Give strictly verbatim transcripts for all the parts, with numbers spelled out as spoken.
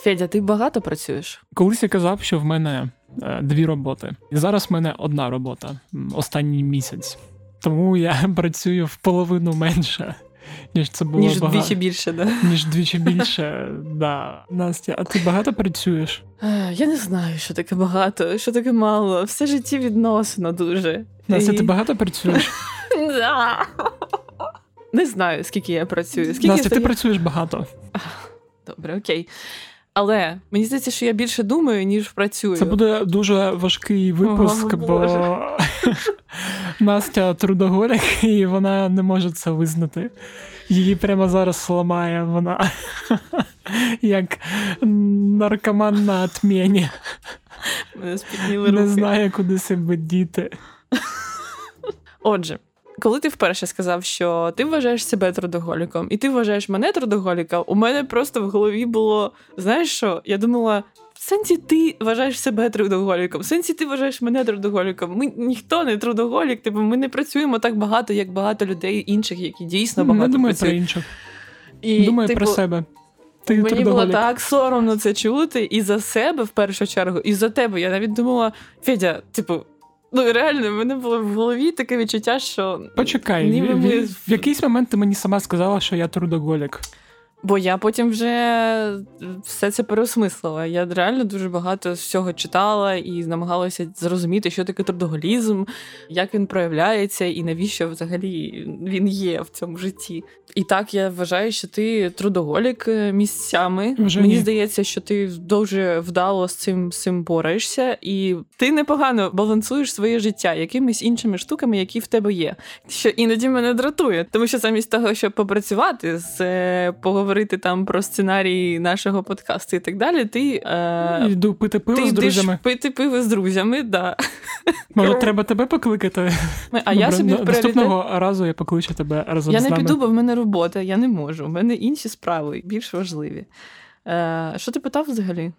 Федя, ти багато працюєш? Колись я казав, що в мене дві роботи. І зараз в мене одна робота останній місяць. Тому я працюю в половину менше, ніж це було. Ніж багато. Двічі більше, да? Ніж двічі більше, да. Настя, а ти багато працюєш? Я не знаю, що таке багато, що таке мало. Все житті відносно дуже. Настя, і... ти багато працюєш? Да. Не знаю, скільки я працюю. Скільки Настя, ти я... працюєш багато. Добре, окей. Але мені здається, що я більше думаю, ніж працюю. Це буде дуже важкий випуск, О, бо Настя трудоголік, і вона не може це визнати. Її прямо зараз ламає вона, як наркоман на отміні. Мене спітніли руки. Не знає, куди себе діти. Отже. Коли ти вперше сказав, що ти вважаєш себе трудоголіком, і ти вважаєш мене трудоголіком, у мене просто в голові було, знаєш що, я думала, в сенсі ти вважаєш себе трудоголіком, в сенсі ти вважаєш мене трудоголіком, ми ніхто не трудоголік, типу, ми не працюємо так багато, як багато людей інших, які дійсно багато не думаю працюють. Про інших. І, думаю типу, про себе. Ти мені трудоголік. Було так соромно це чути, і за себе в першу чергу, і за тебе. Я навіть думала, Федя, типу, ну, реально, в мене було в голові таке відчуття, що... Почекай, ніби в, ми... в якийсь момент ти мені сама сказала, що я трудоголік. Бо я потім вже все це переосмислила. Я реально дуже багато всього читала і намагалася зрозуміти, що таке трудоголізм, як він проявляється і навіщо взагалі він є в цьому житті. І так, я вважаю, що ти трудоголік місцями. Вже Мені ні. здається, що ти дуже вдало з цим, з цим бореєшся, і ти непогано балансуєш своє життя якимись іншими штуками, які в тебе є. Що іноді мене дратує, тому що замість того, щоб попрацювати з поговорами, говорити там про сценарії нашого подкасту і так далі, ти... Е... Йду пити пиво ти з друзями. Ти йдеш пити пиво з друзями, да. Може, треба тебе покликати? А я собі пріоритет... Наступного разу я покличу тебе разом я з нами. Я не піду, бо в мене робота, я не можу. В мене інші справи, більш важливі. Е... Що ти питав взагалі?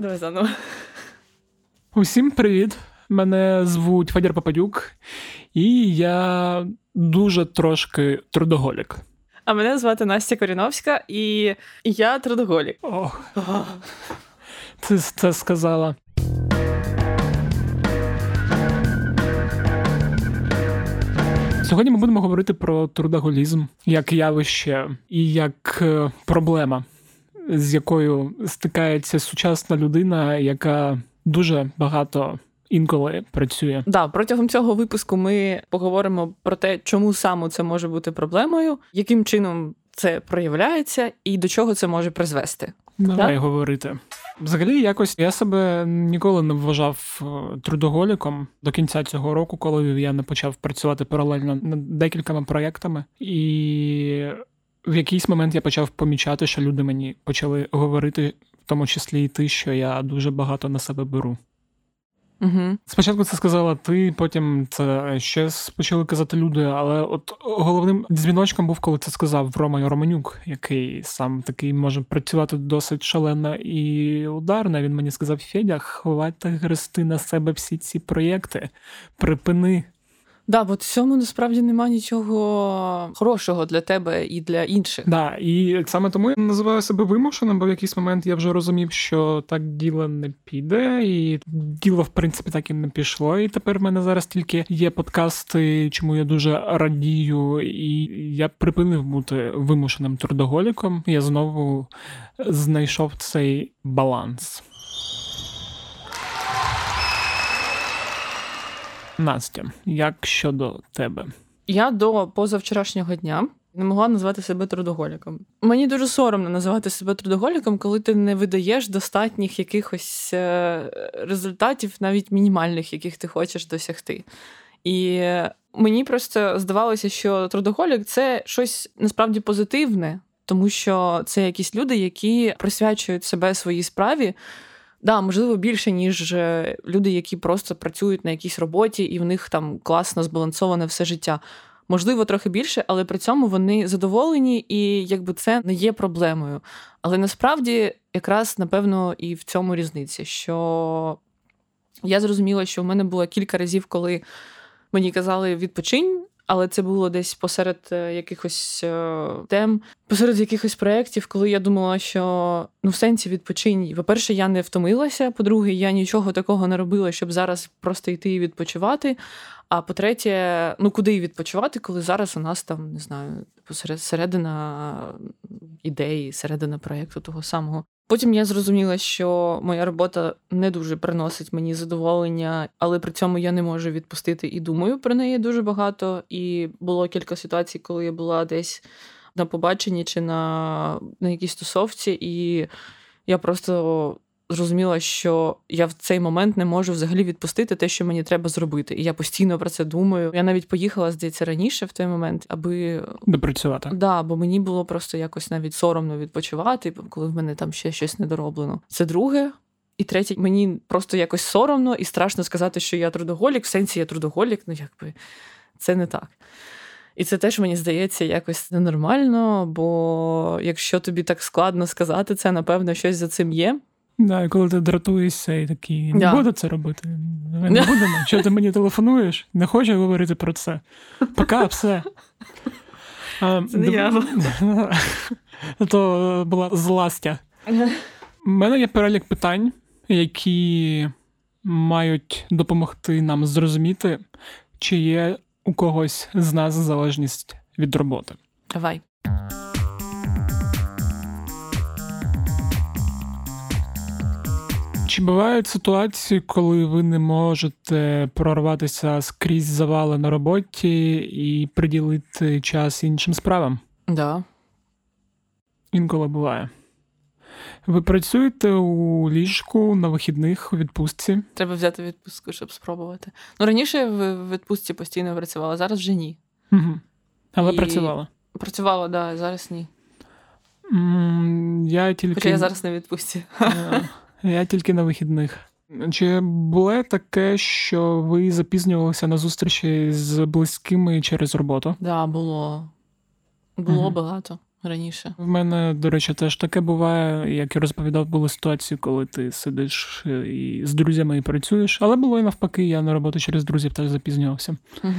Давай заново. Усім привіт. Мене звуть Федір Пападюк, і я дуже трошки трудоголік. А мене звати Настя Коріновська, і я трудоголік. Ох, Ох. Ти це сказала. Сьогодні ми будемо говорити про трудоголізм як явище і як проблема, з якою стикається сучасна людина, яка дуже багато... інколи працює. Да, протягом цього випуску ми поговоримо про те, чому саме це може бути проблемою, яким чином це проявляється і до чого це може призвести. Давай да? говорити. Взагалі, якось я себе ніколи не вважав трудоголіком до кінця цього року, коли я не почав працювати паралельно над декількома проєктами. І в якийсь момент я почав помічати, що люди мені почали говорити, в тому числі і ти, що я дуже багато на себе беру. Угу. Спочатку це сказала ти, потім це ще почали казати люди, але от головним дзвіночком був, коли це сказав Рома Романюк, який сам такий може працювати досить шалено і ударно. Він мені сказав: Федя, хватить грести на себе всі ці проєкти, припини. Да, бо в цьому насправді немає нічого хорошого для тебе і для інших. Да, і саме тому я називаю себе вимушеним, бо в якийсь момент я вже розумів, що так діло не піде, і діло, в принципі, так і не пішло. І тепер в мене зараз тільки є подкасти, чому я дуже радію, і я припинив бути вимушеним трудоголіком. Я знову знайшов цей баланс. Настя, як щодо тебе? Я до позавчорашнього дня не могла назвати себе трудоголіком. Мені дуже соромно називати себе трудоголіком, коли ти не видаєш достатніх якихось результатів, навіть мінімальних, яких ти хочеш досягти. І мені просто здавалося, що трудоголік – це щось насправді позитивне, тому що це якісь люди, які присвячують себе своїй справі. Да, можливо, більше, ніж люди, які просто працюють на якійсь роботі, і в них там класно збалансоване все життя. Можливо, трохи більше, але при цьому вони задоволені, і якби це не є проблемою. Але насправді якраз, напевно, і в цьому різниця, що я зрозуміла, що в мене було кілька разів, коли Мені казали відпочинь, але це було десь посеред якихось тем, посеред якихось проєктів, коли я думала, що, ну, в сенсі відпочинь. По-перше, я не втомилася, по-друге, я нічого такого не робила, щоб зараз просто йти і відпочивати, а по-третє, ну, куди і відпочивати, коли зараз у нас там, не знаю, середина ідеї, середина проєкту того самого. Потім я зрозуміла, що моя робота не дуже приносить мені задоволення, але при цьому я не можу відпустити і думаю про неї дуже багато. І було кілька ситуацій, коли я була десь на побаченні чи на, на якійсь тусовці, і я просто зрозуміла, що я в цей момент не можу взагалі відпустити те, що мені треба зробити. І я постійно про це думаю. Я навіть поїхала, здається, раніше в той момент, аби... допрацювати. Да, бо мені було просто якось навіть соромно відпочивати, коли в мене там ще щось недороблено. Це друге. І третє, мені просто якось соромно і страшно сказати, що я трудоголік. В сенсі я трудоголік, ну якби це не так. І це теж, мені здається, якось ненормально, бо якщо тобі так складно сказати це, напевно, щось за цим є. Да, і коли ти дратуєшся і такий, не да. буду це робити, не да. будемо, що ти мені телефонуєш, не хочу говорити про це. Пока, все. А, це не я. То була зластя. У мене є перелік питань, які мають допомогти нам зрозуміти, чи є у когось з нас залежність від роботи. Давай. Чи бувають ситуації, коли ви не можете прорватися скрізь завали на роботі і приділити час іншим справам? Да. Інколи буває. Ви працюєте у ліжку на вихідних у відпустці? Треба взяти відпустку, щоб спробувати. Ну, раніше я в відпустці постійно працювала, зараз вже ні. Угу. Але і... працювала? Працювала, да, так, зараз ні. Я тільки... Хоча я зараз на відпустці. Я тільки на вихідних. Чи було таке, що ви запізнювалися на зустрічі з близькими через роботу? Так, да, було. Було угу. багато раніше. В мене, до речі, теж таке буває. Як я розповідав, були ситуації, коли ти сидиш і з друзями і працюєш. Але було і навпаки, я на роботу через друзів теж запізнювався. Угу.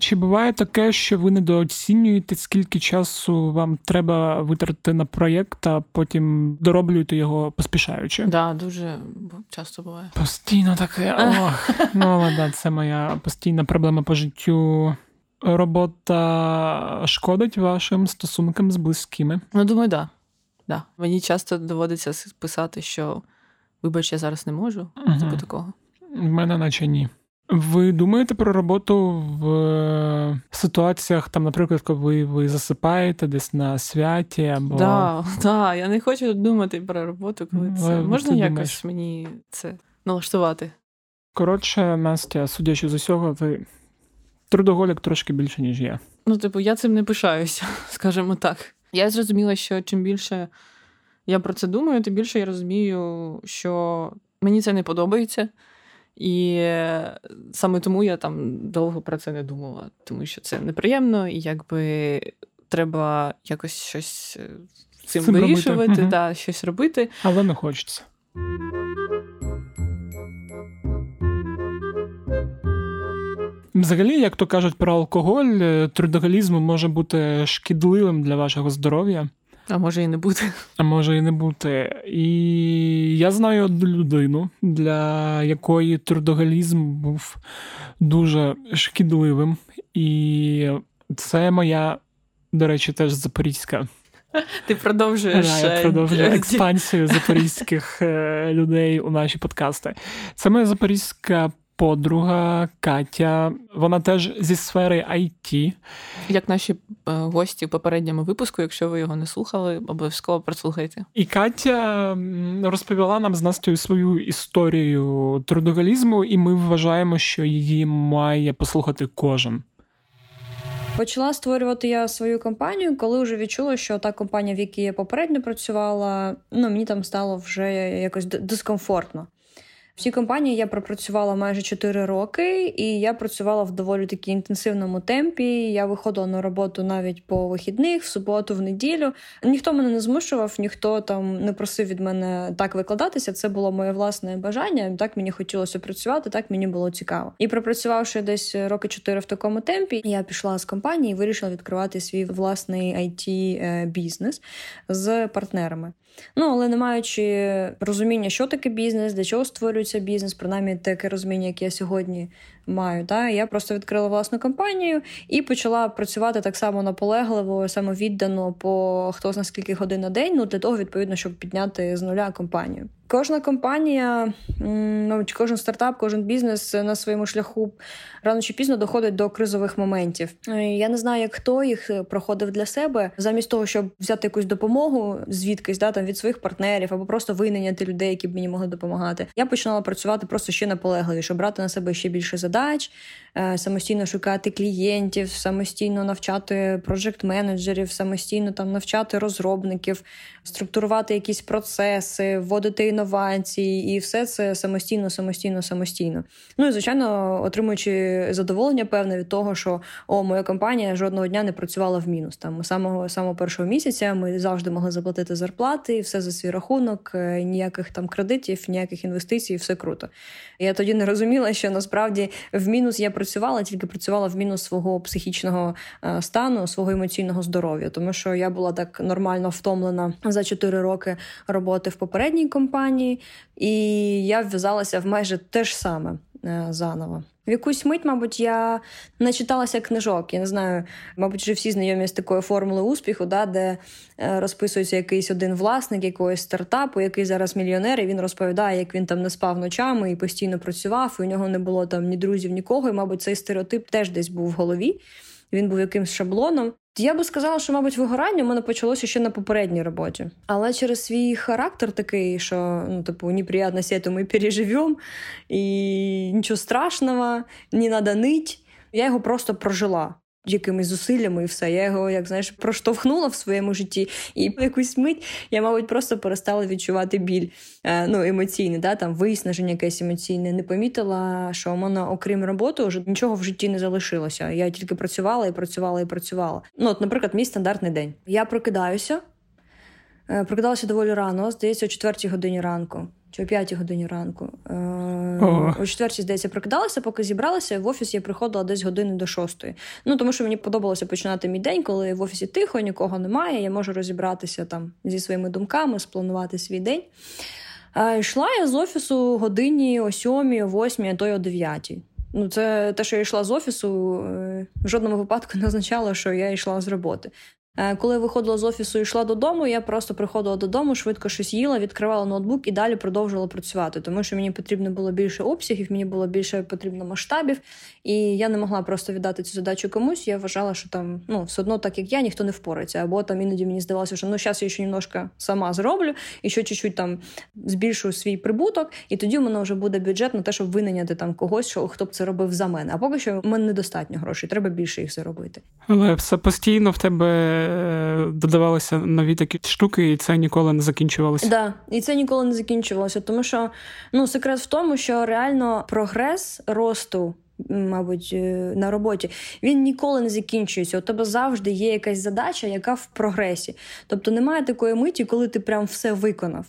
Чи буває таке, що ви недооцінюєте, скільки часу вам треба витратити на проєкт, а потім дороблюєте його поспішаючи? Так, да, дуже часто буває. Постійно таке. Ох, ну, да, це моя постійна проблема по життю. Робота шкодить вашим стосункам з близькими? Ну, думаю, так. Да. Да. Мені часто доводиться писати, що, вибач, я зараз не можу. Угу. Типу такого. В мене наче ні. Ви думаєте про роботу в ситуаціях, там, наприклад, коли ви засипаєте десь на святі або... Так, да, да, я не хочу думати про роботу, коли це... Але можна якось думаєш? Мені це налаштувати? Коротше, Настя, судячи з усього, ви трудоголік трошки більше, ніж я. Ну, типу, я цим не пишаюся, скажімо так. Я зрозуміла, що чим більше я про це думаю, тим більше я розумію, що мені це не подобається. І саме тому я там довго про це не думала, тому що це неприємно, і якби треба якось щось цим, цим вирішувати, угу. та щось робити. Але не хочеться. Взагалі, як то кажуть про алкоголь, трудоголізм може бути шкідливим для вашого здоров'я. А може і не бути. А може і не бути. І я знаю одну людину, для якої трудоголізм був дуже шкідливим. І це моя, до речі, теж запорізька. Ти продовжуєш. Да, я продовжую експансію запорізьких людей у наші подкасти. Це моя запорізька подруга Катя, вона теж зі сфери ай ті. Як наші гості в попередньому випуску, якщо ви його не слухали, обов'язково прослухайте. І Катя розповіла нам з Настею свою історію трудоголізму, і ми вважаємо, що її має послухати кожен. Почала створювати я свою компанію, коли вже відчула, що та компанія, в якій я попередньо працювала, ну, мені там стало вже якось дискомфортно. В цій компанії я пропрацювала майже чотири роки, і я працювала в доволі таки інтенсивному темпі. Я виходила на роботу навіть по вихідних, в суботу, в неділю. Ніхто мене не змушував, ніхто там не просив від мене так викладатися. Це було моє власне бажання, так мені хотілося працювати, так мені було цікаво. І пропрацювавши десь роки чотири в такому темпі, я пішла з компанії і вирішила відкривати свій власний ай ті-бізнес з партнерами. Ну, але не маючи розуміння, що таке бізнес, для чого створюється бізнес, принаймні таке розуміння, яке я сьогодні маю, та я просто відкрила власну компанію і почала працювати так само наполегливо, самовіддано, по хто знає скільки годин на день, ну, для того, відповідно, щоб підняти з нуля компанію. Кожна компанія, ну, кожен стартап, кожен бізнес на своєму шляху рано чи пізно доходить до кризових моментів. Я не знаю, як хто їх проходив для себе. Замість того, щоб взяти якусь допомогу звідкись, да, там, від своїх партнерів або просто винайняти людей, які б мені могли допомагати, я починала працювати просто ще наполегливіше, брати на себе ще більше задач, самостійно шукати клієнтів, самостійно навчати проджект-менеджерів, самостійно там навчати розробників, структурувати якісь процеси, вводити інновації, і все це самостійно, самостійно, самостійно. Ну і, звичайно, отримуючи задоволення певне від того, що о, моя компанія жодного дня не працювала в мінус. Там самого самого першого місяця ми завжди могли заплатити зарплати, все за свій рахунок, ніяких там кредитів, ніяких інвестицій, все круто. Я тоді не розуміла, що насправді в мінус я працювала, тільки працювала в мінус свого психічного стану, свого емоційного здоров'я, тому що я була так нормально втомлена за чотири роки роботи в попередній компанії, і я вв'язалася в майже те ж саме заново. В якусь мить, мабуть, я начиталася книжок. Я не знаю, мабуть, вже всі знайомі з такою формулою успіху, да, де розписується якийсь один власник якогось стартапу, який зараз мільйонер, і він розповідає, як він там не спав ночами і постійно працював, і у нього не було там ні друзів, нікого. І, мабуть, цей стереотип теж десь був в голові. Він був якимсь шаблоном. Я би сказала, що, мабуть, вигорання у мене почалося ще на попередній роботі. Але через свій характер такий, що, ну, типу, неприятно все це ми переживемо, і нічого страшного, не треба нить, я його просто прожила якимись зусиллями і все. Я його, як знаєш, проштовхнула в своєму житті, і по якусь мить я, мабуть, просто перестала відчувати біль, ну, емоційний, да, там, виснаження якесь емоційне. Не помітила, що у мене, окрім роботи, вже нічого в житті не залишилося. Я тільки працювала і працювала і працювала. Ну, от, наприклад, мій стандартний день. Я прокидаюся, прокидалася доволі рано, здається, о четвертій годині ранку. Чи о п'ятій годині ранку. О четвертій, здається, прокидалася, поки зібралася, в офіс я приходила десь години до шостої. Ну, тому що мені подобалося починати мій день, коли в офісі тихо, нікого немає, я можу розібратися там зі своїми думками, спланувати свій день. Йшла я з офісу годині о сьомій, о восьмій, а то й о дев'ятій. Ну, це те, що я йшла з офісу, в жодному випадку не означало, що я йшла з роботи. Коли я виходила з офісу і йшла додому, я просто приходила додому, швидко щось їла, відкривала ноутбук і далі продовжувала працювати, тому що мені потрібно було більше обсягів, мені було більше потрібно масштабів, і я не могла просто віддати цю задачу комусь, я вважала, що там, ну, все одно так, як я, ніхто не впорається, або там іноді мені здавалося, що ну, зараз я ще немножко сама зроблю, і ще чуть-чуть там збільшую свій прибуток, і тоді в мене вже буде бюджет на те, щоб винайняти там когось, що, хто б це робив за мене, а поки що в мене недостатньо грошей, треба більше їх заробити. Але все постійно в тебе додавалися нові такі штуки, і це ніколи не закінчувалося. Так, да, і це ніколи не закінчувалося, тому що, ну, секрет в тому, що реально прогрес росту, мабуть, на роботі, він ніколи не закінчується. У тебе завжди є якась задача, яка в прогресі. Тобто немає такої миті, коли ти прям все виконав.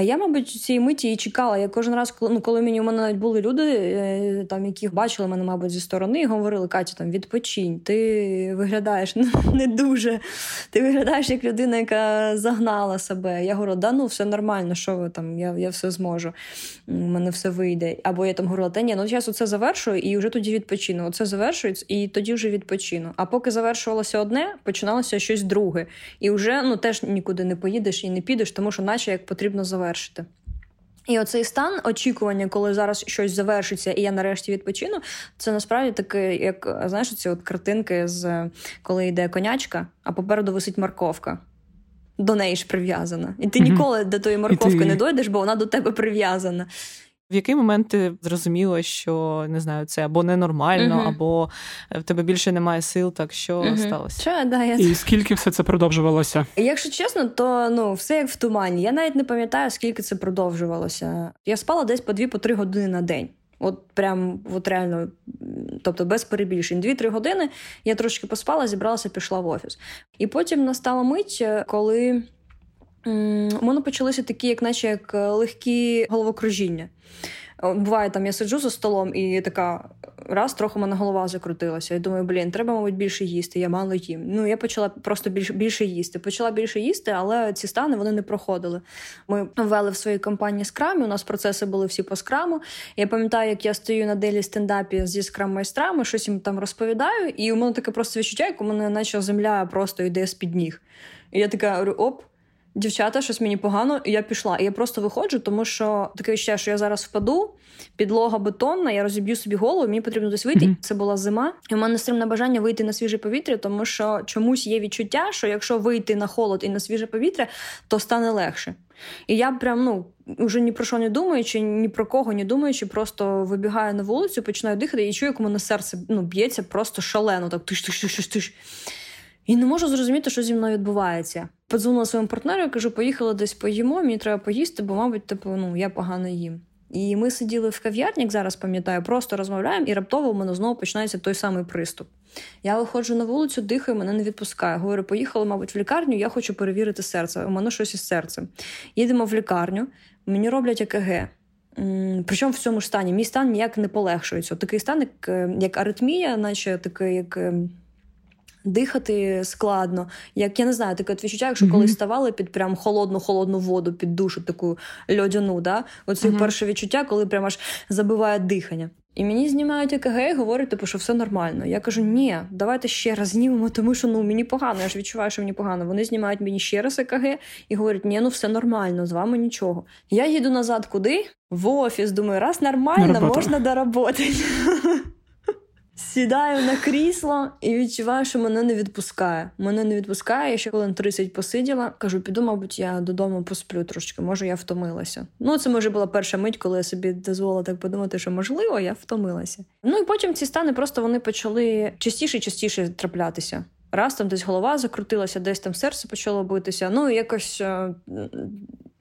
Я, мабуть, цієї миті і чекала. Я кожен раз, коли, ну, коли мені у мене навіть були люди, там, яких бачили мене, мабуть, зі сторони, і говорили: Катю, там, відпочинь, ти виглядаєш не дуже, ти виглядаєш як людина, яка загнала себе. Я говорила: да, ну, все нормально, що ви там, я, я все зможу, у мене все вийде. Або я там говорила: та ні, ну, зараз оце завершую, і вже тоді відпочину. Оце завершується, і тоді вже відпочину. А поки завершувалося одне, починалося щось друге. І вже, ну, теж нікуди не поїдеш і не підеш, тому що наче як потрібно завершити. Завершити. І оцей стан очікування, коли зараз щось завершиться, і я нарешті відпочину, це насправді таке, як, знаєш, ці от картинки, з коли йде конячка, а попереду висить морковка. До неї ж прив'язана. І ти ніколи mm-hmm. до тої морковки ти... не дойдеш, бо вона до тебе прив'язана. В який момент ти зрозуміла, що, не знаю, це або ненормально, uh-huh. або в тебе більше немає сил, так що uh-huh. сталося? Що, да, я... І скільки все це продовжувалося? Якщо чесно, то ну, все як в тумані. Я навіть не пам'ятаю, скільки це продовжувалося. Я спала десь по дві-три години на день. От прям, от реально, тобто без перебільшень. Дві-три години я трошки поспала, зібралася, пішла в офіс. І потім настала мить, коли... У мене почалися такі, як наче, як легкі головокружіння. Буває, там я сиджу за столом і така, раз, трохи в мене голова закрутилася. Я думаю, блін, треба, мабуть, більше їсти, я мало їм. Ну, я почала просто більше, більше їсти. Почала більше їсти, але ці стани, вони не проходили. Ми ввели в своїй компанії Scrum, у нас процеси були всі по Scrum. Я пам'ятаю, як я стою на делі стендапі зі Scrum-майстрами, щось їм там розповідаю, і у мене таке просто відчуття, як у мене наче земля просто йде з-під ніг. І я така, говорю, оп, дівчата, щось мені погано, і я пішла. І я просто виходжу, тому що таке ще, що я зараз впаду, підлога бетонна, я розіб'ю собі голову, мені потрібно десь вийти. Mm-hmm. Це була зима. І в мене стримне бажання вийти на свіже повітря, тому що чомусь є відчуття, що якщо вийти на холод і на свіже повітря, то стане легше. І я прям, ну, вже ні про що не думаючи, ні про кого не думаючи, просто вибігаю на вулицю, починаю дихати і чую, як у мене серце, ну, б'ється просто шалено, так тиш-тиш-тиш-тиш. І не можу зрозуміти, що зі мною відбувається. Подзвонила своєму партнеру, кажу, поїхала десь поїмо, мені треба поїсти, бо, мабуть, типу, ну, я погано їм. І ми сиділи в кав'ярні, як зараз пам'ятаю, просто розмовляємо, і раптово у мене знову починається той самий приступ. Я виходжу на вулицю, дихаю, мене не відпускає. Говорю, поїхала, мабуть, в лікарню, я хочу перевірити серце, у мене щось із серцем. Їдемо в лікарню, мені роблять ЕКГ. Причому в цьому ж стані. Мій стан ніяк не полегшується. Такий стан, як, як аритмія, наче такий, як... дихати складно. Як, я не знаю, таке відчуття, якщо mm-hmm. коли ставали під прям холодну-холодну воду, під душу таку льодяну, да? Оце mm-hmm. перше відчуття, коли прям аж забиває дихання. І мені знімають ЕКГ і говорять, типу, що все нормально. Я кажу, ні, давайте ще раз знімемо, тому що, ну, мені погано, я ж відчуваю, що мені погано. Вони знімають мені ще раз ЕКГ і говорять, ні, ну, все нормально, з вами нічого. Я їду назад куди? В офіс. Думаю, раз нормально, можна доработати. Сідаю на крісло і відчуваю, що мене не відпускає. Мене не відпускає, я ще хвилин тридцять посиділа. Кажу, піду, мабуть, я додому посплю трошки, може, я втомилася. Ну, це, може, була перша мить, коли я собі дозволила так подумати, що, можливо, я втомилася. Ну, і потім ці стани просто вони почали частіше і частіше траплятися. Раз там десь голова закрутилася, десь там серце почало битися, ну, якось...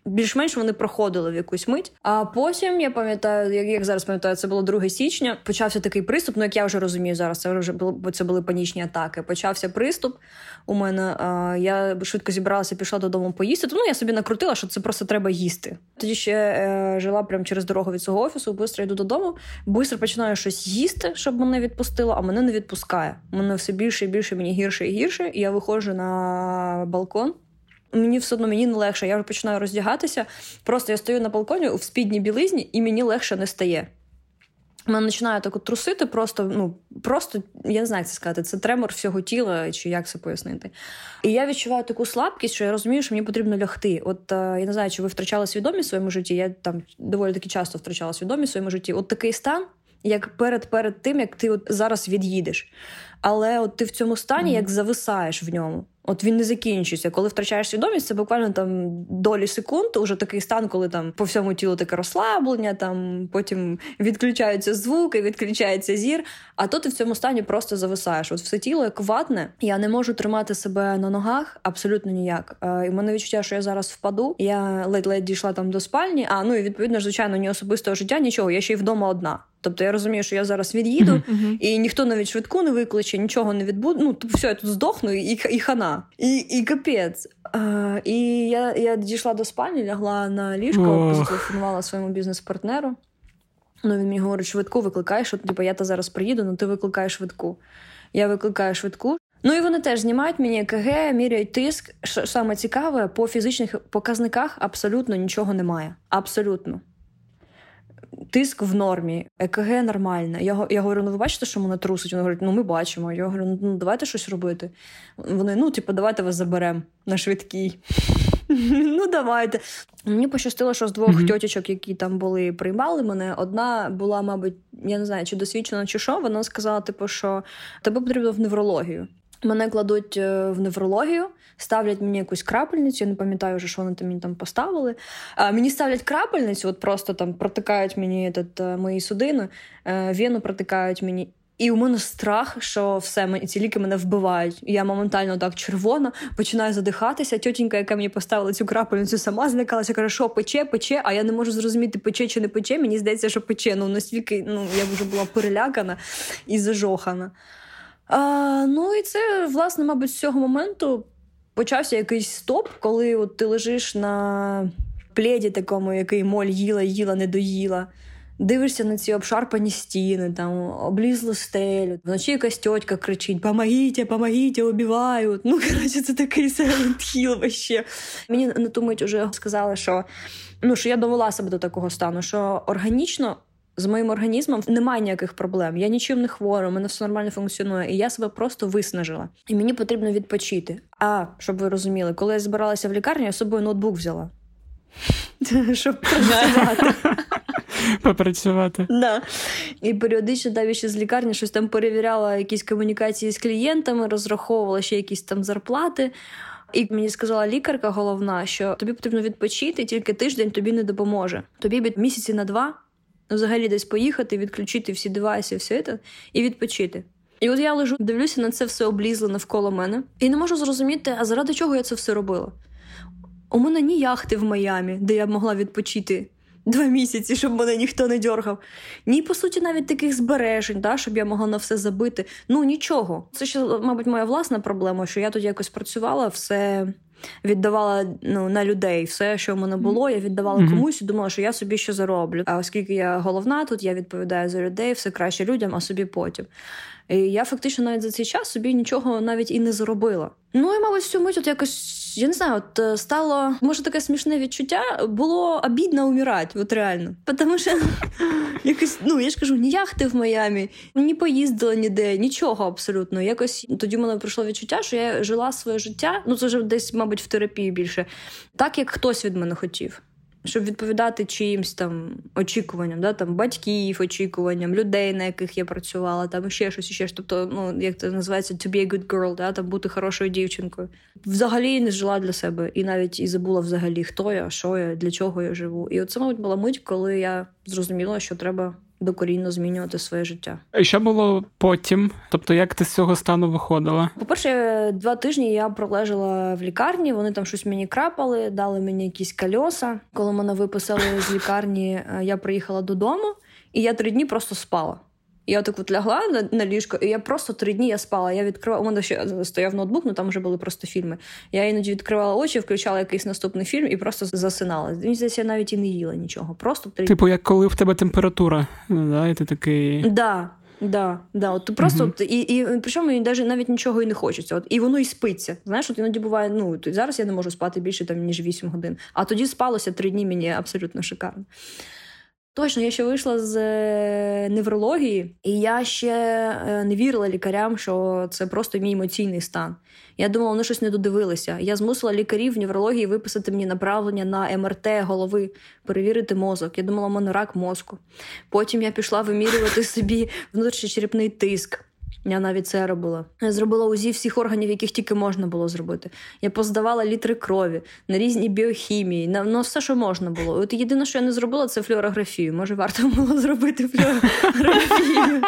більш-менш вони проходили в якусь мить. А потім, я пам'ятаю, як, як зараз пам'ятаю, це було друге січня, почався такий приступ, ну, як я вже розумію зараз, це вже було, бо це були панічні атаки. Почався приступ у мене, а, я швидко зібралася, пішла додому поїсти, тому я собі накрутила, що це просто треба їсти. Тоді ще е, жила прямо через дорогу від свого офісу, бистро йду додому, бистро починаю щось їсти, щоб мене відпустило, а мене не відпускає. Мене все більше і більше, мені гірше і гірше, і я виходжу на балкон. Мені все одно, мені не легше, я вже починаю роздягатися, просто я стою на балконі в спідній білизні, і мені легше не стає. Мене починає так от трусити, просто, ну, просто, я не знаю, як це сказати, це тремор всього тіла, чи як це пояснити. І я відчуваю таку слабкість, що я розумію, що мені потрібно лягти. От, я не знаю, чи ви втрачали свідомість в своєму житті, я там доволі таки часто втрачала свідомість в своєму житті. От такий стан, як перед, перед тим, як ти от зараз від'їдеш. Але от ти в цьому стані, mm-hmm. як зависаєш в ньому. От він не закінчується. Коли втрачаєш свідомість, це буквально там долі секунд, уже такий стан, коли там по всьому тілу таке розслаблення, там потім відключаються звуки, відключається зір, а то ти в цьому стані просто зависаєш. От все тіло як ватне, я не можу тримати себе на ногах абсолютно ніяк. І в мене відчуття, що я зараз впаду, я ледь-ледь дійшла там до спальні, а ну і відповідно, звичайно, ні особистого життя, нічого, я ще й вдома одна. Тобто я розумію, що я зараз від'їду, mm-hmm. і ніхто навіть швидку не викличе, нічого не відбуде. Ну, все, я тут здохну, і, і хана. І, і капець. Uh, і я, я дійшла до спальні, лягла на ліжко, oh. зателефонувала своєму бізнес-партнеру. Ну, він мені говорить, швидку викликаєш, що типу, я та зараз приїду, ну ти викликаєш швидку. Я викликаю швидку. Ну, і вони теж знімають мені ЕКГ, міряють тиск. Ш- саме цікаве, по фізичних показниках абсолютно нічого немає. Абсолютно. Тиск в нормі, ЕКГ нормальне. Я, я говорю, ну ви бачите, що мене трусить? Вони говорять, ну ми бачимо. Я говорю, ну давайте щось робити. Вони, ну типу, давайте вас заберемо на швидкій. Ну давайте. Мені пощастило, що з двох mm-hmm. тьотечок, які там були, приймали мене, одна була, мабуть, я не знаю, чи досвідчена, чи що, вона сказала, типу, що тебе потрібно в неврологію. Мене кладуть в неврологію, ставлять мені якусь крапельницю, я не пам'ятаю вже, що вони там мені там поставили. А, мені ставлять крапельницю, от просто там протикають мені тут, мої судини, вену протикають мені. І у мене страх, що все, ці ліки мене вбивають. Я моментально так червона, починаю задихатися. Тьотінька, яка мені поставила цю крапельницю, сама зникалася, каже, що пече, пече, а я не можу зрозуміти, пече чи не пече. Мені здається, що пече. Ну, настільки, ну, я вже була перелякана і зажохана. А, ну, і це, власне, мабуть, з цього моменту почався якийсь стоп, коли от ти лежиш на пледі такому, який моль їла, їла, не доїла. Дивишся на ці обшарпані стіни, там, облізлу стелю. Вночі якась тьотька кричить «Помогіть, помогіть, убивають!» Ну, коротше, це такий Silent Hill вообще. Мені на ту мить уже сказали, що, ну, що я довела себе до такого стану, що органічно з моїм організмом немає ніяких проблем. Я нічим не хвора, у мене все нормально функціонує. І я себе просто виснажила. І мені потрібно відпочити. А, щоб ви розуміли, коли я збиралася в лікарню, я з собою ноутбук взяла. Щоб працювати. Попрацювати. Да. І періодично, навіть ще з лікарні, щось там перевіряла якісь комунікації з клієнтами, розраховувала ще якісь там зарплати. І мені сказала лікарка головна, що тобі потрібно відпочити, тільки тиждень тобі не допоможе. Тобі місяці на два взагалі десь поїхати, відключити всі девайси, все це, і відпочити. І от я лежу, дивлюся на це все облізло навколо мене. І не можу зрозуміти, а заради чого я це все робила. У мене ні яхти в Майамі, де я б могла відпочити два місяці, щоб мене ніхто не дьоргав. Ні, по суті, навіть таких збережень, да, щоб я могла на все забити. Ну, нічого. Це ще, мабуть, моя власна проблема, що я тут якось працювала, все віддавала, ну, на людей. Все, що в мене було, я віддавала mm-hmm. комусь і думала, що я собі ще зароблю. А оскільки я головна тут, я відповідаю за людей, все краще людям, а собі потім. І я фактично навіть за цей час собі нічого навіть і не заробила. Ну, і, мабуть, всю мить от якось, я не знаю, от стало, може, таке смішне відчуття, було обідно умирати, от реально. Тому що якось, ну, я ж кажу, ні яхти в Майамі, ні поїздила ніде, нічого абсолютно. Якось тоді в мене прийшло відчуття, що я жила своє життя, ну, це вже десь, мабуть, в терапії більше, так, як хтось від мене хотів. Щоб відповідати чиїмсь там очікуванням, да, там батьків, очікуванням, людей, на яких я працювала, там ще щось, ще щось. Тобто, ну, як це називається, to be a good girl, да, там бути хорошою дівчинкою. Взагалі не жила для себе і навіть і забула взагалі, хто я, що я, для чого я живу. І от це, мабуть, була мить, коли я зрозуміла, що треба докорінно змінювати своє життя. І що було потім? Тобто, як ти з цього стану виходила? По-перше, два тижні я пролежала в лікарні, вони там щось мені крапали, дали мені якісь кольоса. Коли мене виписали з лікарні, я приїхала додому, і я три дні просто спала. Я так от лягла на, на ліжко, і я просто три дні я спала. Я відкривала, у мене ще стояв ноутбук, ну там вже були просто фільми. Я іноді відкривала очі, включала якийсь наступний фільм і просто засинала. Мені здається, я навіть і не їла нічого. Просто три типу, як коли в тебе температура, да, і ти такий. Да. Да, да, от просто uh-huh. от, і, і причому навіть навіть нічого і не хочеться. От і воно і спиться. Знаєш, от іноді буває, ну зараз я не можу спати більше там ніж вісім годин. А тоді спалося три дні мені абсолютно шикарно. Точно, я ще вийшла з неврології, і я ще не вірила лікарям, що це просто мій емоційний стан. Я думала, вони щось не додивилися. Я змусила лікарів в неврології виписати мені направлення на ем ер те голови, перевірити мозок. Я думала, в мене рак мозку. Потім я пішла вимірювати собі внутрішньочерепний тиск. Я навіть це робила. Я зробила УЗІ всіх органів, яких тільки можна було зробити. Я поздавала літри крові на різні біохімії, на, на все, що можна було. От єдине, що я не зробила, це флюорографію. Може, варто було зробити флюорографію.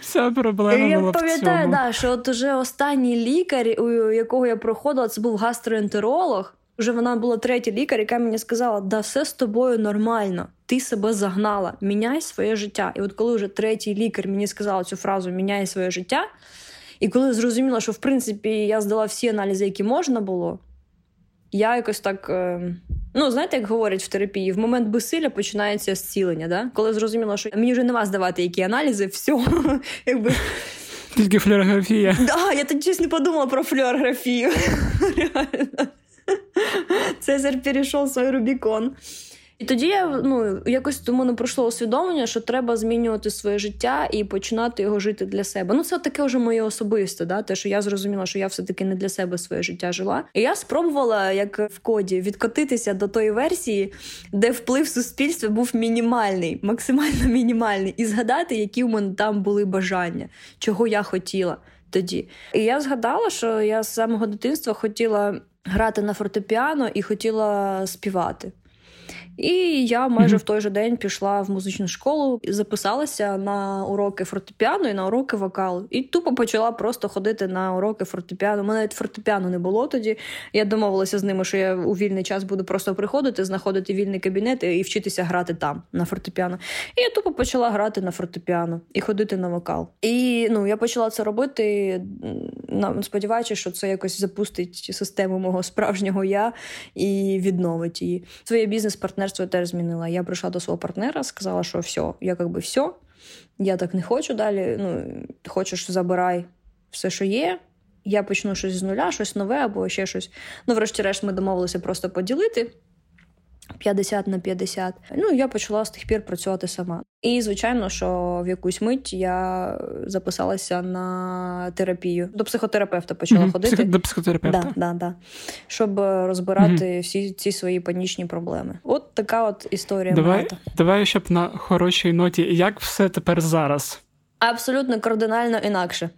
Вся проблема була в цьому. Я пам'ятаю, да, що от уже останній лікар, у якого я проходила, це був гастроентеролог. Вже вона була третя лікар, яка мені сказала, да все з тобою нормально, ти себе загнала, міняй своє життя. І от коли вже третій лікар мені сказала цю фразу «міняй своє життя», і коли зрозуміла, що в принципі я здала всі аналізи, які можна було, я якось так, ну знаєте, як говорять в терапії, в момент безсилля починається зцілення, да? Коли зрозуміла, що мені вже нема здавати які аналізи, все, якби... Тільки флюорографія. Да, я тоді чесно подумала про флюорографію, реально. Цезар перейшов свій Рубікон. І тоді я, ну, якось у мене пройшло усвідомлення, що треба змінювати своє життя і починати його жити для себе. Ну, це таке вже моє особисте, да? Те, що я зрозуміла, що я все-таки не для себе своє життя жила. І я спробувала, як в коді, відкотитися до тої версії, де вплив суспільства був мінімальний, максимально мінімальний, і згадати, які в мене там були бажання, чого я хотіла. тоді. І я згадала, що я з самого дитинства хотіла грати на фортепіано і хотіла співати. І я майже mm-hmm. в той же день пішла в музичну школу, записалася на уроки фортепіано і на уроки вокалу. І тупо почала просто ходити на уроки фортепіано. У мене навіть фортепіано не було тоді. Я домовилася з ними, що я у вільний час буду просто приходити, знаходити вільний кабінет і вчитися грати там, на фортепіано. І я тупо почала грати на фортепіано і ходити на вокал. І ну, я почала це робити, сподіваючись, що це якось запустить систему мого справжнього я і відновить її. Своє бізнес-партнерство я теж змінила. Я прийшла до свого партнера, сказала, що все, я якби все, я так не хочу далі, ну, хочеш, забирай все, що є, я почну щось з нуля, щось нове або ще щось. Ну, врешті-решт, ми домовилися просто поділити п'ятдесят на п'ятдесят. Ну, я почала з тих пір працювати сама. І, звичайно, що в якусь мить я записалася на терапію. До психотерапевта почала mm-hmm. ходити. До психотерапевта? Так, да, да, да. Щоб розбирати mm-hmm. всі ці свої панічні проблеми. От така от історія. Давай, давай щоб на хорошій ноті. Як все тепер зараз? Абсолютно кардинально інакше.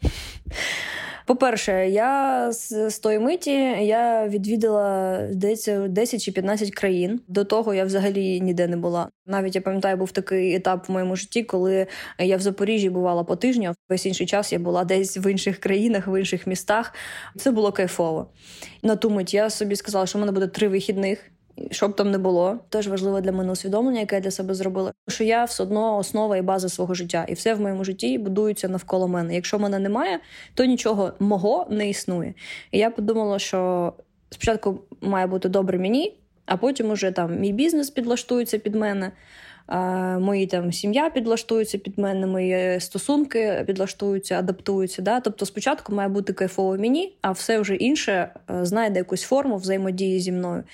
По-перше, я з, з тої миті я відвідала, здається, десять чи п'ятнадцять країн. До того я взагалі ніде не була. Навіть, я пам'ятаю, був такий етап в моєму житті, коли я в Запоріжжі бувала по тижню, а весь інший час я була десь в інших країнах, в інших містах. Це було кайфово. На ту мить я собі сказала, що в мене буде три вихідних, щоб там не було. Теж важливе для мене усвідомлення, яке я для себе зробила, що я все одно основа і база свого життя. І все в моєму житті будується навколо мене. Якщо мене немає, то нічого мого не існує. І я подумала, що спочатку має бути добре мені, а потім уже там мій бізнес підлаштується під мене, мої там сім'я підлаштується під мене, мої стосунки підлаштуються, адаптуються. Да? Тобто спочатку має бути кайфово мені, а все вже інше знайде якусь форму взаємодії зі мною.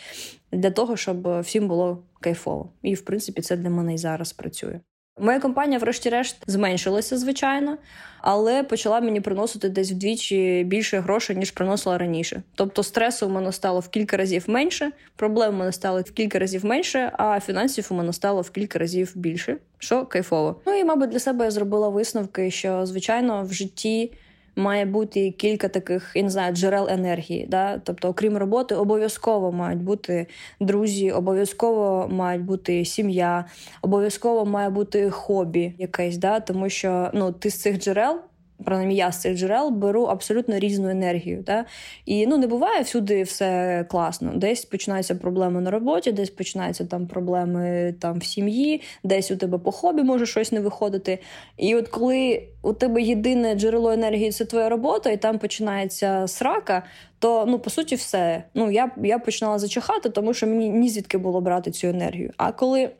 Для того, щоб всім було кайфово. І, в принципі, це для мене і зараз працює. Моя компанія, врешті-решт, зменшилася, звичайно, але почала мені приносити десь вдвічі більше грошей, ніж приносила раніше. Тобто стресу в мене стало в кілька разів менше, проблем в мене стало в кілька разів менше, а фінансів у мене стало в кілька разів більше, що кайфово. Ну і, мабуть, для себе я зробила висновки, що, звичайно, в житті має бути кілька таких, я не знаю, джерел енергії. Да? Тобто, окрім роботи, обов'язково мають бути друзі, обов'язково мають бути сім'я, обов'язково має бути хобі якесь, да? Тому що ну, ти з цих джерел, принаймні я з цих джерел, беру абсолютно різну енергію. Да? І ну, не буває всюди все класно. Десь починаються проблеми на роботі, десь починаються там, проблеми там, в сім'ї, десь у тебе по хобі може щось не виходити. І от коли у тебе єдине джерело енергії – це твоя робота, і там починається срака, то, ну, по суті, все. Ну, я, я починала зачихати, тому що мені ні звідки було брати цю енергію. А коли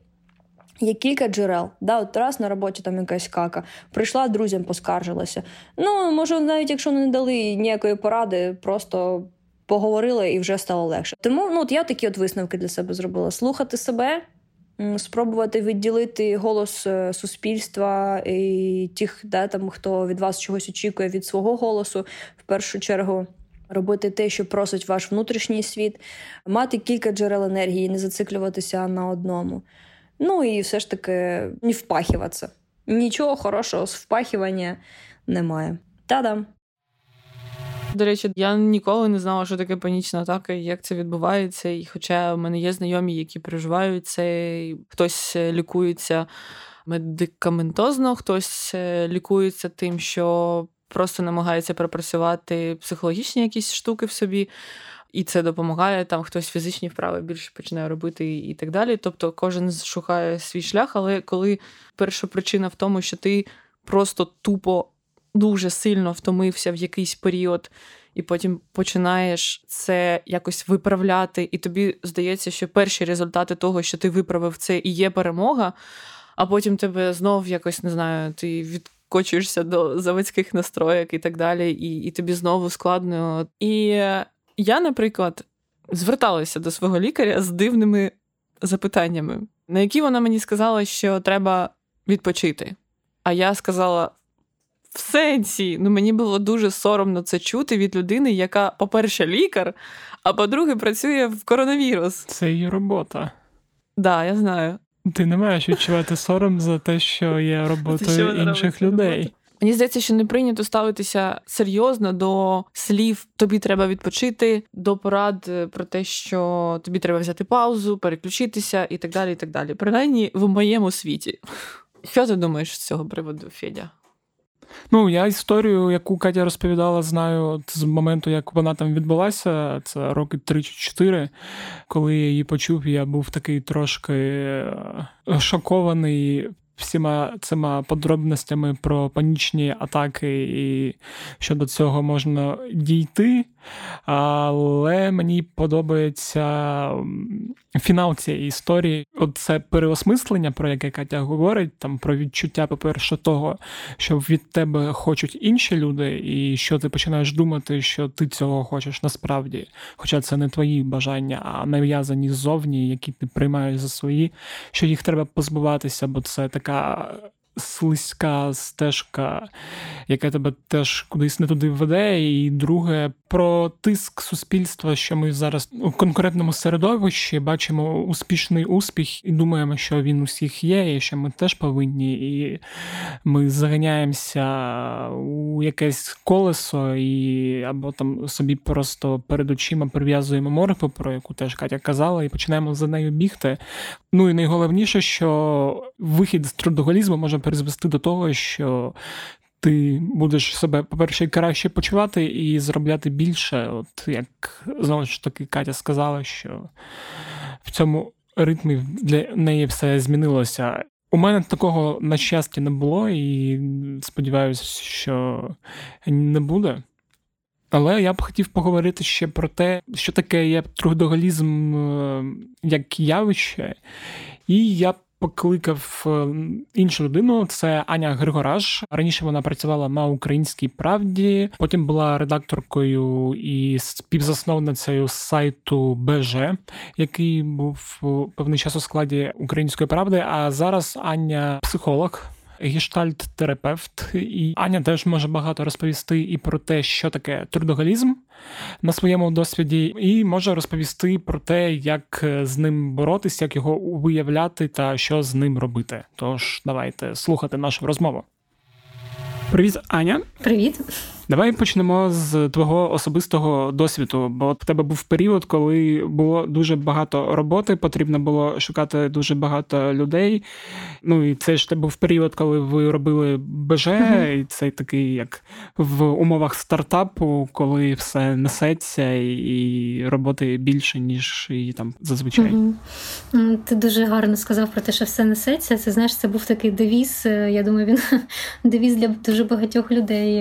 є кілька джерел, да, от раз на роботі там якась кака, прийшла, друзям поскаржилася. Ну, може, навіть якщо не дали ніякої поради, просто поговорила і вже стало легше. Тому, ну, от я такі от висновки для себе зробила. Слухати себе, спробувати відділити голос суспільства і тих, да, там, хто від вас чогось очікує, від свого голосу, в першу чергу. Робити те, що просить ваш внутрішній світ, мати кілька джерел енергії, не зациклюватися на одному. Ну і все ж таки не впахиватися. Нічого хорошого з впахування немає. Та-дам! До речі, я ніколи не знала, що таке панічна атака і як це відбувається. І хоча в мене є знайомі, які переживають це, і хтось лікується медикаментозно, хтось лікується тим, що просто намагається пропрацювати психологічні якісь штуки в собі. І це допомагає, там хтось фізичні вправи більше починає робити і так далі. Тобто кожен шукає свій шлях, але коли перша причина в тому, що ти просто тупо дуже сильно втомився в якийсь період, і потім починаєш це якось виправляти, і тобі здається, що перші результати того, що ти виправив це, і є перемога, а потім тебе знов якось, не знаю, ти від кочуєшся до заводських настроєк і так далі, і, і тобі знову складно. І я, наприклад, зверталася до свого лікаря з дивними запитаннями, на які вона мені сказала, що треба відпочити. А я сказала, в сенсі, ну мені було дуже соромно це чути від людини, яка, по-перше, лікар, а по-друге, працює в коронавірус. Це її робота. Так, да, я знаю. Ти не маєш відчувати сором за те, що є роботою інших людей. Мені здається, що не прийнято ставитися серйозно до слів «тобі треба відпочити», до порад про те, що тобі треба взяти паузу, переключитися і так далі, і так далі. Принаймні в моєму світі. Що ти думаєш з цього приводу, Федя? Ну, я історію, яку Катя розповідала, знаю з моменту, як вона там відбулася, це роки три чи чотири. Коли я її почув, я був такий трошки шокований всіма цими подробностями про панічні атаки і що до цього можна дійти. Але мені подобається фінал цієї історії. От це переосмислення, про яке Катя говорить, там про відчуття, по-перше, того, що від тебе хочуть інші люди, і що ти починаєш думати, що ти цього хочеш насправді. Хоча це не твої бажання, а нав'язані ззовні, які ти приймаєш за свої, що їх треба позбуватися, бо це така слизька стежка, яка тебе теж кудись не туди веде. І друге, про тиск суспільства, що ми зараз у конкретному середовищі бачимо успішний успіх і думаємо, що він усіх є, і що ми теж повинні. І ми заганяємося у якесь колесо, і або там собі просто перед очима прив'язуємо моркву, про яку теж Катя казала, і починаємо за нею бігти. Ну і найголовніше, що вихід з трудоголізму може призвести до того, що ти будеш себе, по-перше, краще почувати і заробляти більше. От як, знову ж таки, Катя сказала, що в цьому ритмі для неї все змінилося. У мене такого, на щастя, не було і сподіваюся, що не буде. Але я б хотів поговорити ще про те, що таке є трудоголізм як явище. І я покликав іншу людину, це Аня Гришораш. Раніше вона працювала на Українській правді, потім була редакторкою і співзасновницею сайту БЖ, який був певний час у складі Української правди, а зараз Аня психолог, гештальт-терапевт. І Аня теж може багато розповісти і про те, що таке трудоголізм на своєму досвіді, і може розповісти про те, як з ним боротися, як його виявляти та що з ним робити. Тож, давайте слухати нашу розмову. Привіт, Аня. Привіт. Давай почнемо з твого особистого досвіду, бо от в тебе був період, коли було дуже багато роботи, потрібно було шукати дуже багато людей. Ну і це ж тебе був період, коли ви робили БЖ, mm-hmm. і це такий, як в умовах стартапу, коли все несеться і роботи більше, ніж і там зазвичай. Mm-hmm. Ти дуже гарно сказав про те, що все несеться. Це, знаєш, це був такий девіз, я думаю, він девіз для дуже багатьох людей,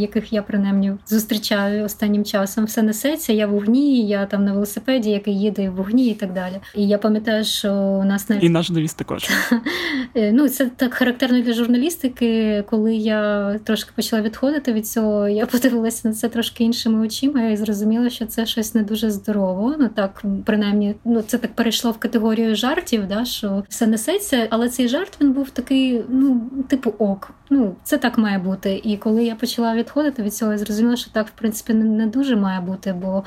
яких я, принаймні, зустрічаю останнім часом. Все несеться, я в вогні, я там на велосипеді, який їде в вогні і так далі. І я пам'ятаю, що у нас... Навіть... І наш девіз також. Ну, це так характерно для журналістики. Коли я трошки почала відходити від цього, я подивилася на це трошки іншими очима і зрозуміла, що це щось не дуже здорово. Ну, так, принаймні, ну це так перейшло в категорію жартів, да, що все несеться, але цей жарт, він був такий, ну, типу ок. Ну, це так має бути. І коли я почала відходити від цього, я зрозуміла, що так, в принципі, не дуже має бути, бо,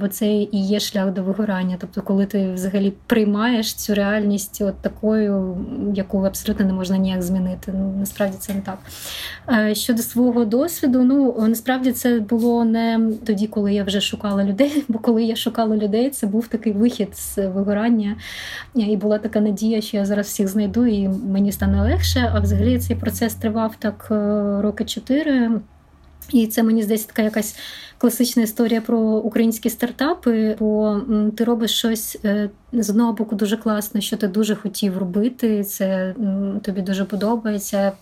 бо це і є шлях до вигорання. Тобто, коли ти взагалі приймаєш цю реальність от такою, яку абсолютно не можна ніяк змінити. Ну, насправді це не так. Щодо свого досвіду, ну, насправді це було не тоді, коли я вже шукала людей, бо коли я шукала людей, це був такий вихід з вигорання. І була така надія, що я зараз всіх знайду і мені стане легше. А взагалі цей процес тривав так роки чотири. І це, мені здається, така якась класична історія про українські стартапи, бо ти робиш щось з одного боку дуже класно, що ти дуже хотів робити, це тобі дуже подобається,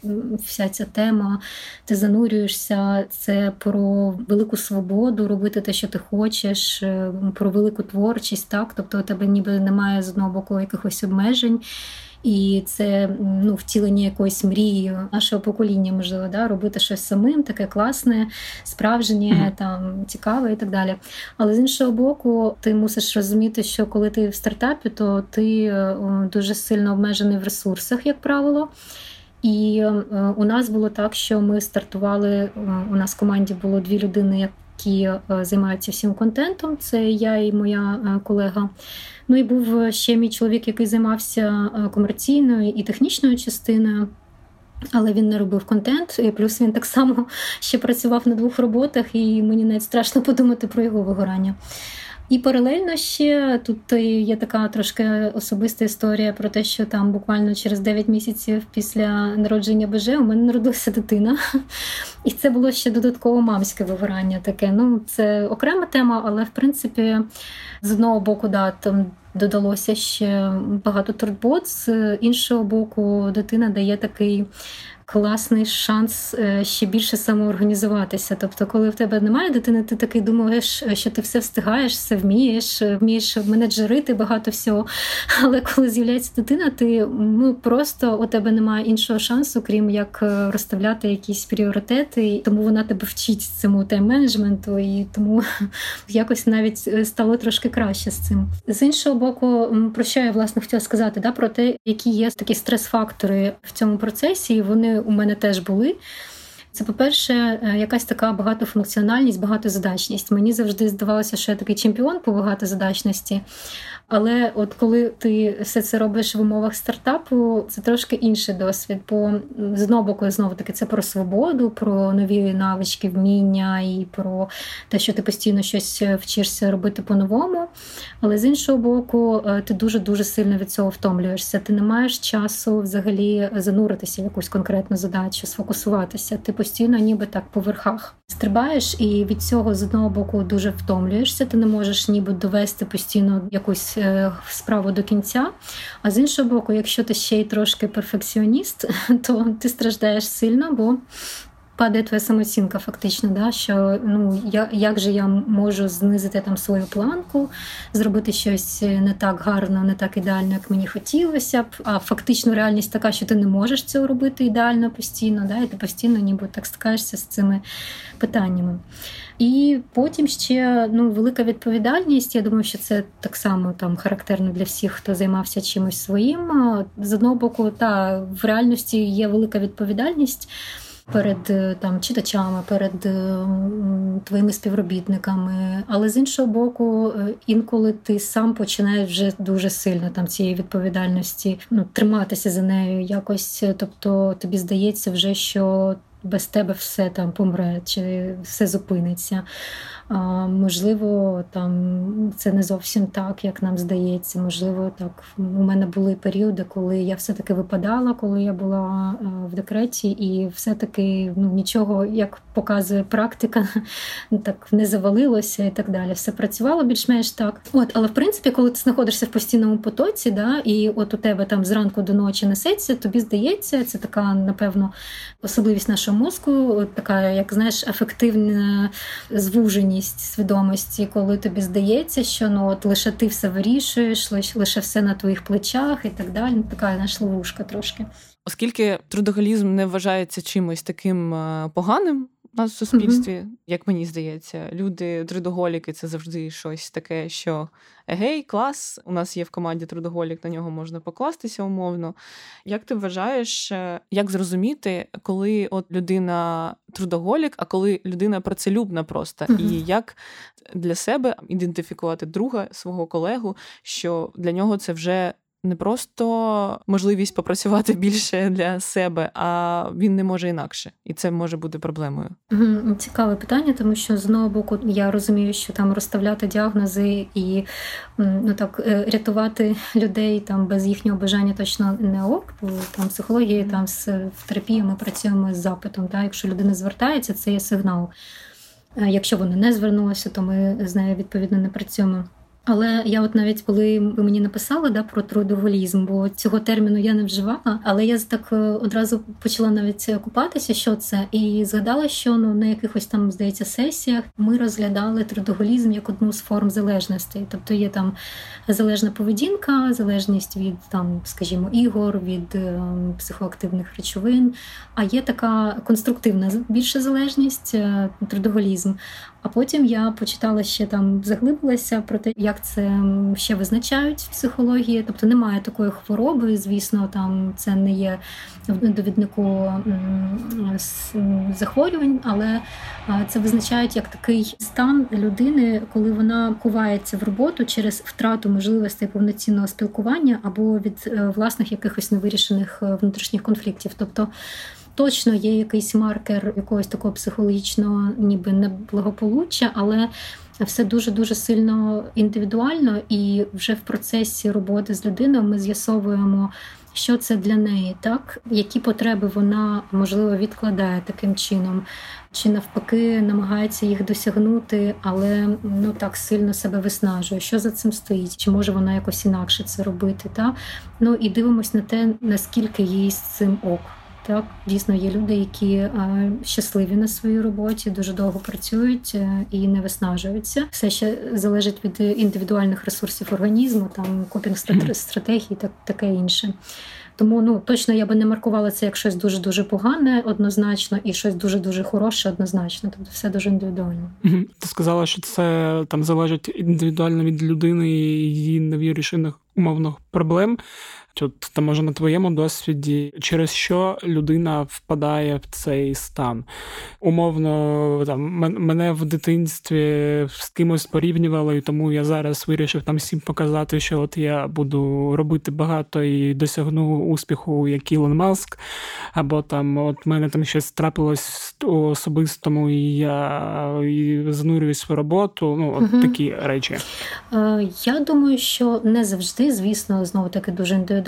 вся ця тема, ти занурюєшся, це про велику свободу робити те, що ти хочеш, про велику творчість, так, тобто у тебе ніби немає з одного боку якихось обмежень. І це, ну, втілення якоїсь мрії нашого покоління, можливо, да, робити щось самим, таке класне, справжнє, mm-hmm. там, цікаве і так далі. Але з іншого боку, ти мусиш розуміти, що коли ти в стартапі, то ти дуже сильно обмежений в ресурсах, як правило. І у нас було так, що ми стартували, у нас в команді було дві людини, які займаються всім контентом, це я і моя колега. Ну і був ще мій чоловік, який займався комерційною і технічною частиною. Але він не робив контент, і плюс він так само ще працював на двох роботах, і мені навіть страшно подумати про його вигорання. І паралельно ще тут є така трошки особиста історія про те, що там буквально через дев'ять місяців після народження БЖ у мене народилася дитина. І це було ще додатково мамське вигорання таке. Ну, це окрема тема, але, в принципі, з одного боку, да, там додалося ще багато турбот, з іншого боку, дитина дає такий класний шанс ще більше самоорганізуватися. Тобто, коли в тебе немає дитини, ти такий думаєш, що ти все встигаєш, все вмієш, вмієш менеджерити багато всього. Але коли з'являється дитина, ти ну, просто у тебе немає іншого шансу, крім як розставляти якісь пріоритети. Тому вона тебе вчить цьому тайм-менеджменту, і тому якось навіть стало трошки краще з цим. З іншого боку, про що я, власне, хотіла сказати, да, про те, які є такі стрес-фактори в цьому процесі, і вони у мене теж були. Це, по-перше, якась така багатофункціональність, багатозадачність. Мені завжди здавалося, що я такий чемпіон по багатозадачності. Але от коли ти все це робиш в умовах стартапу, це трошки інший досвід. Бо з одного боку, знову-таки, це про свободу, про нові навички, вміння і про те, що ти постійно щось вчишся робити по-новому. Але з іншого боку, ти дуже-дуже сильно від цього втомлюєшся. Ти не маєш часу взагалі зануритися в якусь конкретну задачу, сфокусуватися. Ти постійно ніби так по верхах стрибаєш, і від цього з одного боку дуже втомлюєшся. Ти не можеш ніби довести постійно якусь справу до кінця. А з іншого боку, якщо ти ще й трошки перфекціоніст, то ти страждаєш сильно, бо падає твоя самооцінка фактично, да? Що ну, я, як же я можу знизити там свою планку, зробити щось не так гарно, не так ідеально, як мені хотілося б, а фактично реальність така, що ти не можеш цього робити ідеально постійно, да? І ти постійно ніби так стикаєшся з цими питаннями. І потім ще ну, велика відповідальність, я думаю, що це так само там, характерно для всіх, хто займався чимось своїм. З одного боку, та, в реальності є велика відповідальність перед там, читачами, перед твоїми співробітниками. Але з іншого боку, інколи ти сам починаєш вже дуже сильно там, цієї відповідальності ну, триматися за нею якось. Тобто тобі здається вже, що без тебе все там помре, чи все зупиниться. А, можливо, там це не зовсім так, як нам здається. Можливо, так у мене були періоди, коли я все-таки випадала, коли я була а, в декреті, і все-таки ну, нічого, як показує практика, так не завалилося і так далі. Все працювало більш-менш так. От, але в принципі, коли ти знаходишся в постійному потоці, да, і от у тебе там зранку до ночі несеться, тобі здається, це така, напевно, особливість нашого мозку, така, як, знаєш, афективна звуженість свідомості, коли тобі здається, що ну, от лише ти все вирішуєш, лише, лише все на твоїх плечах і так далі. Така наша ловушка трошки. Оскільки трудоголізм не вважається чимось таким поганим у нас в суспільстві, mm-hmm. як мені здається, люди, трудоголіки, це завжди щось таке, що гей, клас, у нас є в команді трудоголік, на нього можна покластися умовно. Як ти вважаєш, як зрозуміти, коли от людина трудоголік, а коли людина працелюбна просто? Mm-hmm. І як для себе ідентифікувати друга, свого колегу, що для нього це вже не просто можливість попрацювати більше для себе, а він не може інакше. І це може бути проблемою. Цікаве питання, тому що, з одного боку, я розумію, що там розставляти діагнози і ну, так, рятувати людей там, без їхнього бажання точно не ок. Там, в психології, там, з терапією ми працюємо з запитом. Так? Якщо людина звертається, це є сигнал. Якщо вона не звернулася, то ми з нею, відповідно, не працюємо. Але я от навіть, коли ви мені написали да, про трудоголізм, бо цього терміну я не вживала, але я так одразу почала навіть купатися, що це, і згадала, що ну, на якихось там, здається, сесіях ми розглядали трудоголізм як одну з форм залежностей. Тобто є там залежна поведінка, залежність від, там, скажімо, ігор, від ем, психоактивних речовин, а є така конструктивна більша залежність, е, трудоголізм. А потім я почитала ще там, заглибилася про те, як це ще визначають в психології. Тобто немає такої хвороби, звісно, там це не є в довіднику захворювань, але Це визначають як такий стан людини, коли вона ховається в роботу через втрату можливостей повноцінного спілкування або від власних якихось невирішених внутрішніх конфліктів. Тобто точно є якийсь маркер якогось такого психологічного ніби неблагополуччя, але все дуже-дуже сильно індивідуально, і вже в процесі роботи з людиною ми з'ясовуємо, що це для неї, так? Які потреби вона, можливо, відкладає таким чином, чи навпаки намагається їх досягнути, але ну так сильно себе виснажує, що за цим стоїть, чи може вона якось інакше це робити, так? Ну і дивимось на те, наскільки їй з цим ок. Так, дійсно, є люди, які щасливі на своїй роботі, дуже довго працюють і не виснажуються. Все ще залежить від індивідуальних ресурсів організму, там копінг-стратегії та таке інше. Тому ну точно я би не маркувала це як щось дуже-дуже погане однозначно і щось дуже-дуже хороше однозначно. Тобто все дуже індивідуально. Угу. Ти сказала, що це там залежить індивідуально від людини і її невирішених умовних проблем. Тут, там, може, на твоєму досвіді, через що людина впадає в цей стан? Умовно, там, мене в дитинстві з кимось порівнювало, і тому я зараз вирішив там всім показати, що от я буду робити багато і досягну успіху, як Ілон Маск, або там, от мене там щось трапилось у особистому, і я і занурююсь в роботу, ну, от угу. такі речі. Я думаю, що не завжди, звісно, знову-таки дуже індивідуально,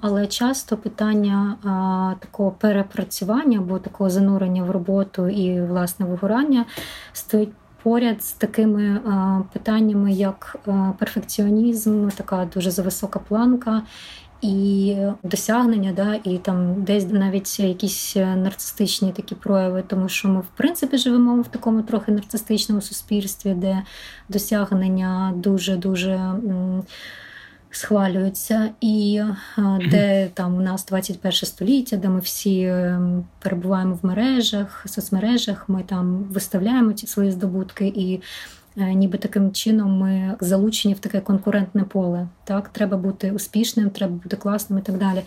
але часто питання а, такого перепрацювання або такого занурення в роботу і, власне, вигорання стоїть поряд з такими а, питаннями, як а, перфекціонізм, така дуже зависока планка і досягнення, да, і там десь навіть якісь нарцистичні такі прояви, тому що ми, в принципі, живемо в такому трохи нарцистичному суспільстві, де досягнення дуже-дуже... М- схвалюються, і де там у нас двадцять перше століття, де ми всі перебуваємо в мережах, соцмережах, ми там виставляємо ці свої здобутки, і ніби таким чином ми залучені в таке конкурентне поле. Так, треба бути успішним, треба бути класним і так далі.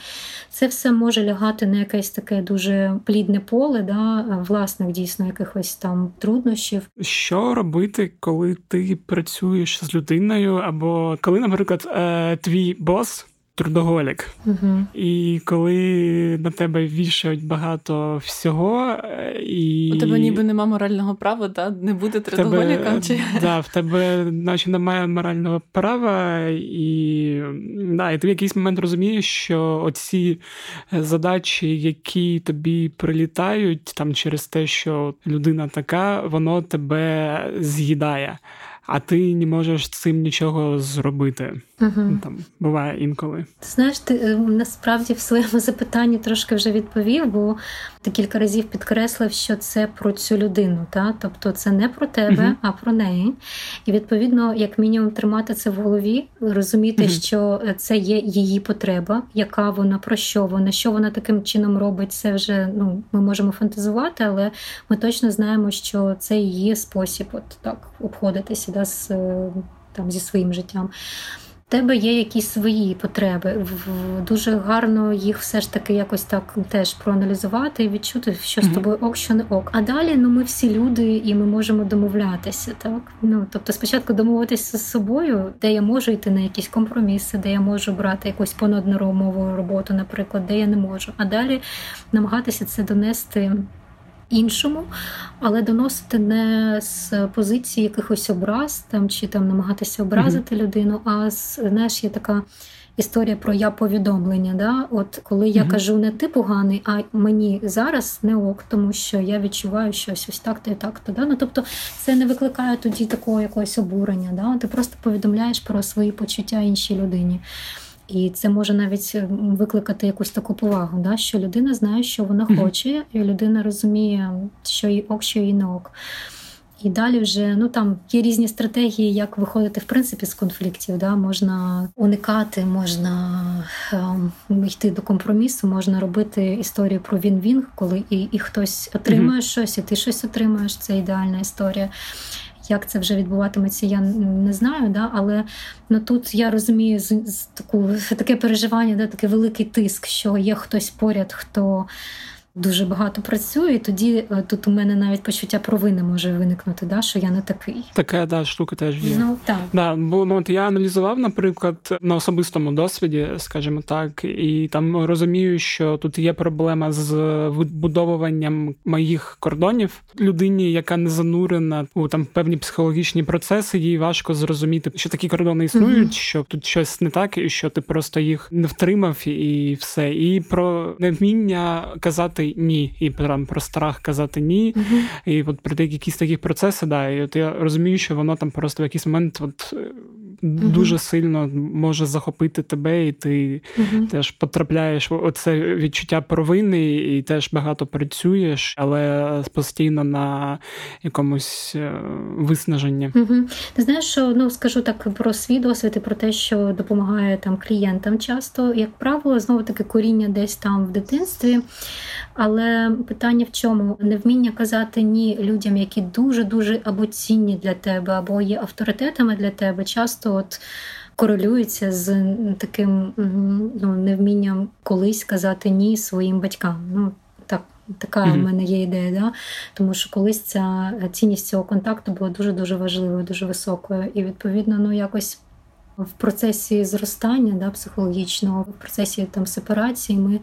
Це все може лягати на якесь таке дуже плідне поле, да, власних дійсно якихось там труднощів. Що робити, коли ти працюєш з людиною, або коли, наприклад, твій бос трудоголік, угу. і коли на тебе вішають багато всього, і... У тебе ніби нема морального права, да? Не бути трудоголіком? Чи... Да, в тебе, наче, немає морального права, і, да, і ти в якийсь момент розумієш, що оці задачі, які тобі прилітають, там, через те, що людина така, воно тебе з'їдає. А ти не можеш цим нічого зробити. Uh-huh. Там буває інколи. Ти знаєш, ти насправді в своєму запитанні трошки вже відповів, бо ти кілька разів підкреслив, що це про цю людину, та? Тобто це не про тебе, uh-huh. а про неї. І, відповідно, як мінімум тримати це в голові, розуміти, uh-huh. що це є її потреба, яка вона, про що вона, що вона таким чином робить, це вже, ну, ми можемо фантазувати, але ми точно знаємо, що це її спосіб от так обходитися, да, з, там, зі своїм життям. В тебе є якісь свої потреби. Дуже гарно їх все ж таки якось так теж проаналізувати і відчути, що з тобою ок, що не ок. А далі, ну, ми всі люди, і ми можемо домовлятися, так? Ну, тобто спочатку домовитися з собою, де я можу йти на якісь компроміси, де я можу брати якусь понаднормову роботу, наприклад, де я не можу. А далі намагатися це донести іншому, але доносити не з позиції якихось образ там, чи там намагатися образити mm-hmm. людину, а з, знаєш, є така історія про я-повідомлення. Да? От коли я mm-hmm. кажу не ти поганий, а мені зараз не ок, тому що я відчуваю щось ось так-то і так-то. Да? Ну, тобто це не викликає тоді такого якогось обурення. Да? Ти просто повідомляєш про свої почуття іншій людині. І це може навіть викликати якусь таку повагу, да? Що людина знає, що вона хоче, і людина розуміє, що їй ок, що їй не ок. І далі вже, ну там є різні стратегії, як виходити в принципі з конфліктів. Да? Можна уникати, можна ем, йти до компромісу, можна робити історію про він-він, коли і, і хтось отримує mm-hmm. щось, і ти щось отримаєш, це ідеальна історія. Як це вже відбуватиметься, я не знаю, да? Але ну, тут я розумію з, з таку, таке переживання, да? Такий великий тиск, що є хтось поряд, хто дуже багато працюю, і тоді тут у мене навіть почуття провини може виникнути, да, що я не такий. Така, да, штука теж є. Ну, так. Да, бо, ну, от я аналізував, наприклад, на особистому досвіді, скажімо так, і там розумію, що тут є проблема з відбудовуванням моїх кордонів. Людині, яка не занурена у там певні психологічні процеси, їй важко зрозуміти, що такі кордони існують, mm-hmm. що тут щось не так, і що ти просто їх не втримав, і все. І про невміння казати «ні», і там про страх казати «ні», mm-hmm. і от про якісь такі процеси, да, і от я розумію, що воно там просто в якийсь момент от дуже mm-hmm. сильно може захопити тебе, і ти mm-hmm. теж потрапляєш в оце відчуття провини, і теж багато працюєш, але постійно на якомусь виснаженні. Mm-hmm. Ти знаєш, що, ну, скажу так про свій досвід і про те, що допомагає там клієнтам часто, як правило, знову-таки коріння десь там в дитинстві, але питання в чому? Невміння казати «ні» людям, які дуже-дуже або цінні для тебе, або є авторитетами для тебе, часто от корелюється з таким, ну, невмінням колись казати «ні» своїм батькам. Ну, так, така mm-hmm. в мене є ідея, да? Тому що колись ця цінність цього контакту була дуже-дуже важливою, дуже високою. І, відповідно, ну, якось в процесі зростання, да, психологічного, в процесі там сепарації ми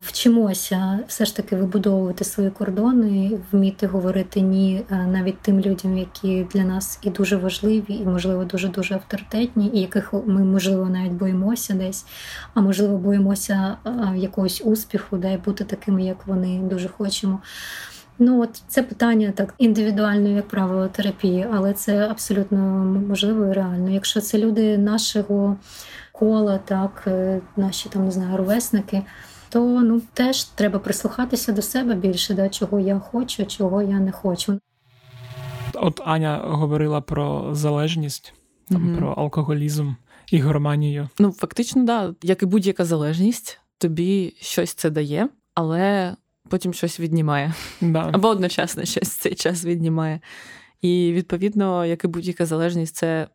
вчимося все ж таки вибудовувати свої кордони, вміти говорити «ні» навіть тим людям, які для нас і дуже важливі, і, можливо, дуже-дуже авторитетні, і яких ми, можливо, навіть боїмося десь, а, можливо, боїмося якогось успіху, да, і бути такими, як вони, дуже хочемо. Ну, от це питання так індивідуальної, як правило, терапії, але це абсолютно можливо і реально. Якщо це люди нашого кола, так, наші, там, не знаю, ровесники, то, ну, теж треба прислухатися до себе більше, да, чого я хочу, чого я не хочу. От Аня говорила про залежність, там, mm-hmm. про алкоголізм, ігроманію. Ну, фактично, да, як і будь-яка залежність, тобі щось це дає, але потім щось віднімає. Да. Або одночасно щось в цей час віднімає. І, відповідно, як і будь-яка залежність, це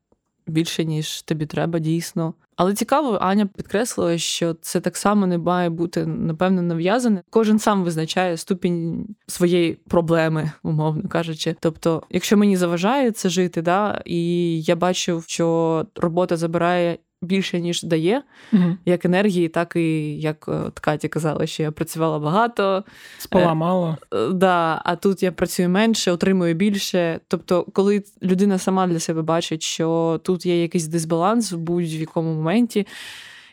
більше, ніж тобі треба, дійсно. Але цікаво, Аня підкреслила, що це так само не має бути, напевно, нав'язане. Кожен сам визначає ступінь своєї проблеми, умовно кажучи. Тобто, якщо мені заважає це жити, да, і я бачу, що робота забирає більше, ніж дає, угу. як енергії, так і, як от Катя казала, що я працювала багато. Спала мало. Е, да, а тут я працюю менше, отримую більше. Тобто, коли людина сама для себе бачить, що тут є якийсь дисбаланс в будь-якому моменті,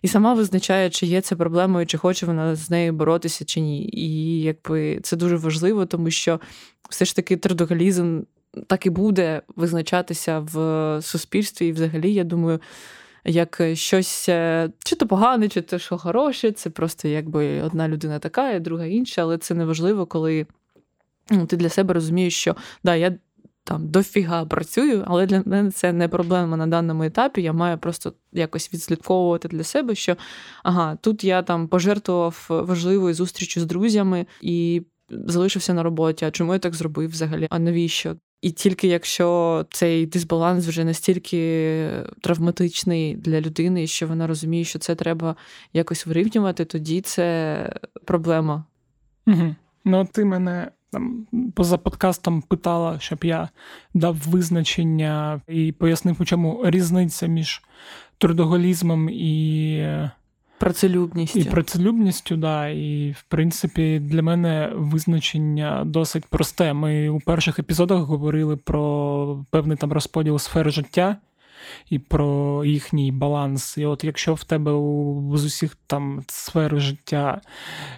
і сама визначає, чи є це проблемою, чи хоче вона з нею боротися, чи ні. І якби це дуже важливо, тому що все ж таки трудоголізм так і буде визначатися в суспільстві. І взагалі, я думаю, як щось, чи то погане, чи то що хороше, це просто якби одна людина така, і друга інша, але це не важливо, коли, ну, ти для себе розумієш, що да, я там дофіга працюю, але для мене це не проблема на даному етапі, я маю просто якось відслідковувати для себе, що ага, тут я там пожертвував важливою зустрічю з друзями і залишився на роботі, а чому я так зробив взагалі, а навіщо? І тільки якщо цей дисбаланс вже настільки травматичний для людини, що вона розуміє, що це треба якось вирівнювати, тоді це проблема. Угу. Ну, ти мене там поза подкастом питала, щоб я дав визначення і пояснив, у чому різниця між трудоголізмом і працелюбністю. І працелюбністю, да. І, в принципі, для мене визначення досить просте. Ми у перших епізодах говорили про певний там розподіл сфер життя і про їхній баланс. І от якщо в тебе у, з усіх там сфер життя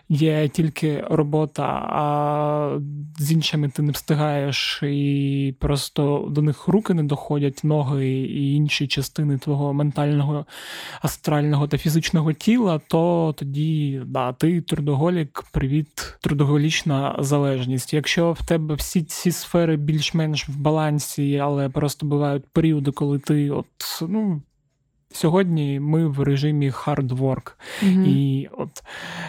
є тільки робота, а з іншими ти не встигаєш, і просто до них руки не доходять, ноги і інші частини твого ментального, астрального та фізичного тіла, то тоді, да, ти трудоголік, привіт, трудоголічна залежність. Якщо в тебе всі ці сфери більш-менш в балансі, але просто бувають періоди, коли ти от, ну, Сьогодні ми в режимі hard work mm-hmm. і от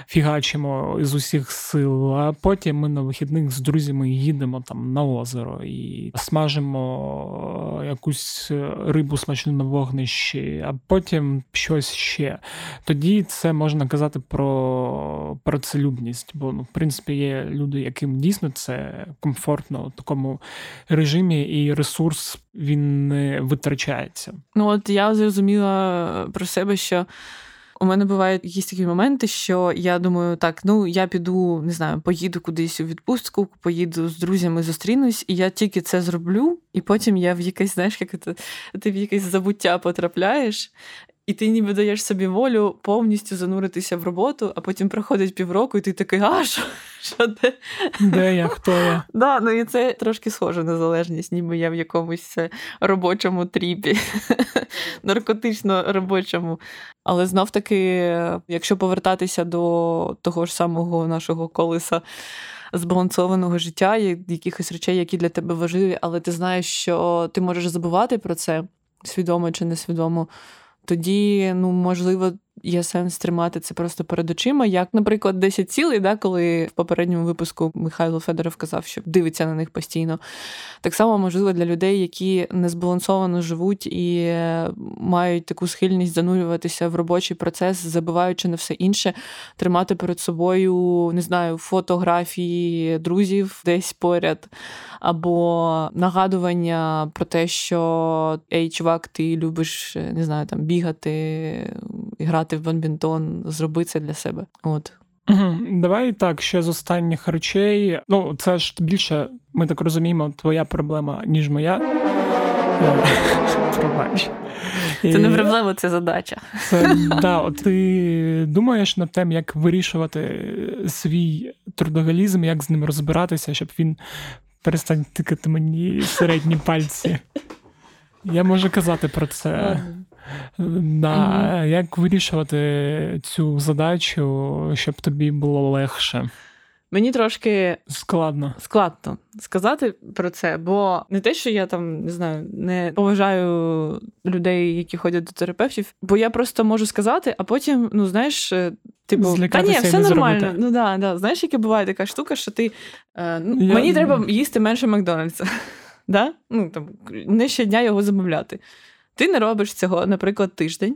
фігачимо з усіх сил, а потім ми на вихідних з друзями їдемо там на озеро і смажимо якусь рибу смачну на вогнищі, а потім щось ще. Тоді це можна казати про працелюбність, бо, ну, в принципі, є люди, яким дійсно це комфортно у такому режимі, і ресурс він не витрачається. Ну от я зрозуміла про себе, що у мене бувають якісь такі моменти, що я думаю, так, ну я піду, не знаю, поїду кудись у відпустку, поїду з друзями, зустрінусь, і я тільки це зроблю, і потім я в якесь, знаєш, як це, ти в якесь забуття потрапляєш, і ти ніби даєш собі волю повністю зануритися в роботу, а потім проходить півроку, і ти такий, а, що, що де? Де я, хто я? Да, ну і це трошки схоже на залежність, ніби я в якомусь робочому тріпі, наркотично-робочому. Але знов-таки, якщо повертатися до того ж самого нашого колеса збалансованого життя, якихось речей, які для тебе важливі, але ти знаєш, що ти можеш забувати про це, свідомо чи несвідомо, тоді, ну, можливо, є сенс тримати це просто перед очима, як, наприклад, десять цілей, да, коли в попередньому випуску Михайло Федоров казав, що дивиться на них постійно. Так само, можливо, для людей, які незбалансовано живуть і мають таку схильність занурюватися в робочий процес, забиваючи на все інше, тримати перед собою, не знаю, фотографії друзів десь поряд, або нагадування про те, що, ей, чувак, ти любиш, не знаю, там, бігати, грати в бадмінтон, зроби це для себе. От. Давай так, ще з останніх речей. Ну, це ж більше, ми так розуміємо, твоя проблема, ніж моя. Пробач. Це не проблема, це задача. Це, да, ти думаєш над тим, як вирішувати свій трудоголізм, як з ним розбиратися, щоб він перестав тикати мені середні пальці. Я можу казати про це. Да, mm-hmm. Як вирішувати цю задачу, щоб тобі було легше? Мені трошки складно. складно сказати про це, бо не те, що я там, не знаю, не поважаю людей, які ходять до терапевтів, бо я просто можу сказати, а потім, ну, знаєш, типу, та ні, все нормально. Зробити. Ну да, да, знаєш, яка буває така штука, що ти, е, ну, я... мені треба їсти менше Макдональдса. Да? Ну, там, не щодня його замовляти. Ти не робиш цього, наприклад, тиждень.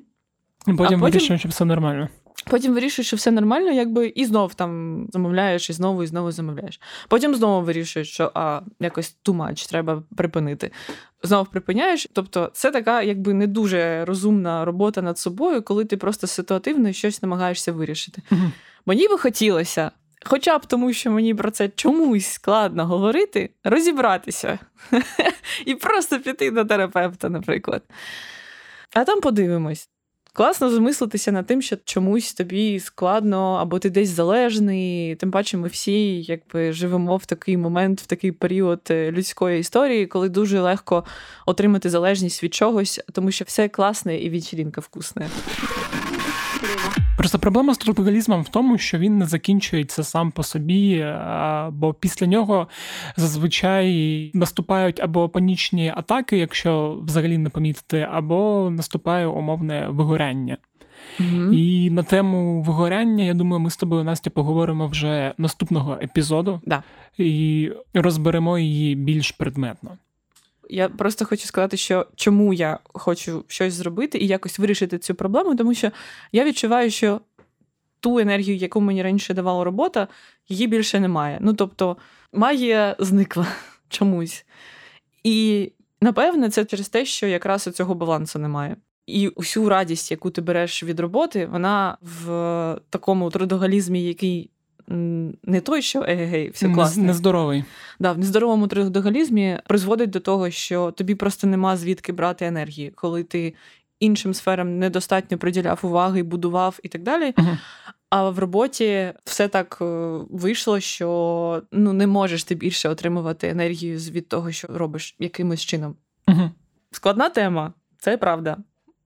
Потім, потім вирішуєш, що все нормально. Потім вирішуєш, що все нормально, якби, і знов там замовляєш, і знову, і знову замовляєш. Потім знову вирішуєш, що а, якось too much, треба припинити. Знов припиняєш. Тобто це така, якби, не дуже розумна робота над собою, коли ти просто ситуативно щось намагаєшся вирішити. Угу. Мені би хотілося, хоча б тому, що мені про це чомусь складно говорити, розібратися і просто піти до терапевта, наприклад. А там подивимось. Класно замислитися над тим, що чомусь тобі складно, або ти десь залежний. Тим паче ми всі, якби, живемо в такий момент, в такий період людської історії, коли дуже легко отримати залежність від чогось, тому що все класне і вечеринка вкусна. Просто проблема з трудоголізмом в тому, що він не закінчується сам по собі, бо після нього зазвичай наступають або панічні атаки, якщо взагалі не помітити, або наступає умовне вигоряння. Mm-hmm. І на тему вигоряння, я думаю, ми з тобою, Настя, поговоримо вже наступного епізоду, да, і розберемо її більш предметно. Я просто хочу сказати, що чому я хочу щось зробити і якось вирішити цю проблему, тому що я відчуваю, що ту енергію, яку мені раніше давала робота, її більше немає. Ну, тобто, магія зникла чомусь. І, напевне, це через те, що якраз цього балансу немає. І усю радість, яку ти береш від роботи, вона в такому трудоголізмі, який не той, що егегей, все класно. Нездоровий. Да, в нездоровому трудоголізмі призводить до того, що тобі просто нема звідки брати енергії, коли ти іншим сферам недостатньо приділяв уваги, будував і так далі. Угу. А в роботі все так вийшло, що, ну, не можеш ти більше отримувати енергію від того, що робиш якимось чином. Угу. Складна тема, це правда.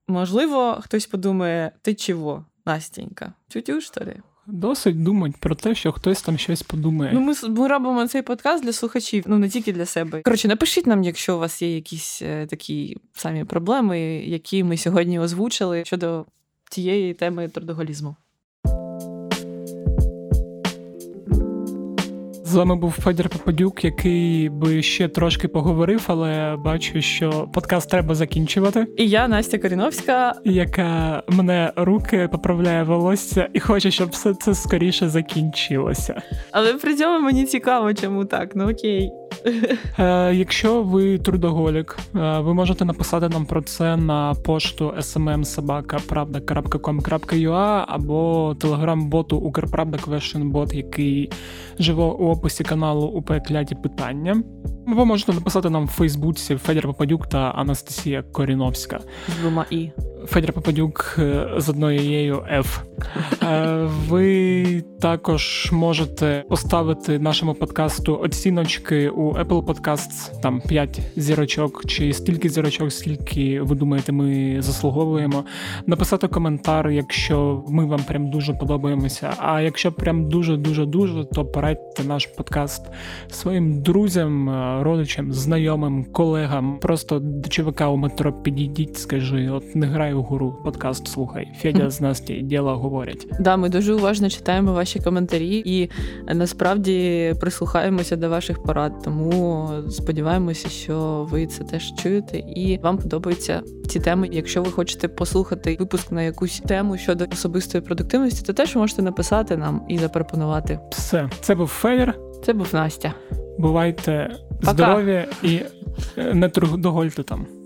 Можливо, хтось подумає, ти чого, Настенька, тютю, що ли? досить думати про те, що хтось там щось подумає. Ну, ми, ми робимо цей подкаст для слухачів, ну не тільки для себе. Коротше, напишіть нам, якщо у вас є якісь такі самі проблеми, які ми сьогодні озвучили щодо тієї теми трудоголізму. З вами був Федір Пападюк, який би ще трошки поговорив, але бачу, що подкаст треба закінчувати. І я, Настя Коріновська, яка мене руки поправляє волосся і хоче, щоб все це скоріше закінчилося. Але при цьому мені цікаво, чому так, ну окей. Якщо ви трудоголік, ви можете написати нам про це на пошту ес ем ем собака правда крапка ком крапка ю а або телеграм-боту Укрправда квешенбот, який живе у описі каналу у перекляті питання. Ви можете написати нам в Фейсбуці Федір Пападюк та Анастасія Коріновська. З двома і. Федір Пападюк з однією Ф. Ви також можете поставити нашому подкасту оціночки у Apple Podcasts, там п'ять зірочок, чи стільки зірочок, скільки, ви думаєте, ми заслуговуємо. Написати коментар, якщо ми вам прям дуже подобаємося, а якщо прям дуже-дуже-дуже, то порадьте наш подкаст своїм друзям, родичам, знайомим, колегам. Просто до чувака у метро підійдіть, скажи, от не грай у гру, подкаст слухай. Федя з Насті діла говорять. Да, ми дуже уважно читаємо ваші коментарі і насправді прислухаємося до ваших порад, тому сподіваємося, що ви це теж чуєте і вам подобаються ці теми. Якщо ви хочете послухати випуск на якусь тему щодо особистої продуктивності, то теж можете написати нам і запропонувати. Все. Це був Федір. Це був Настя. Бувайте здорові і не трудогольте там.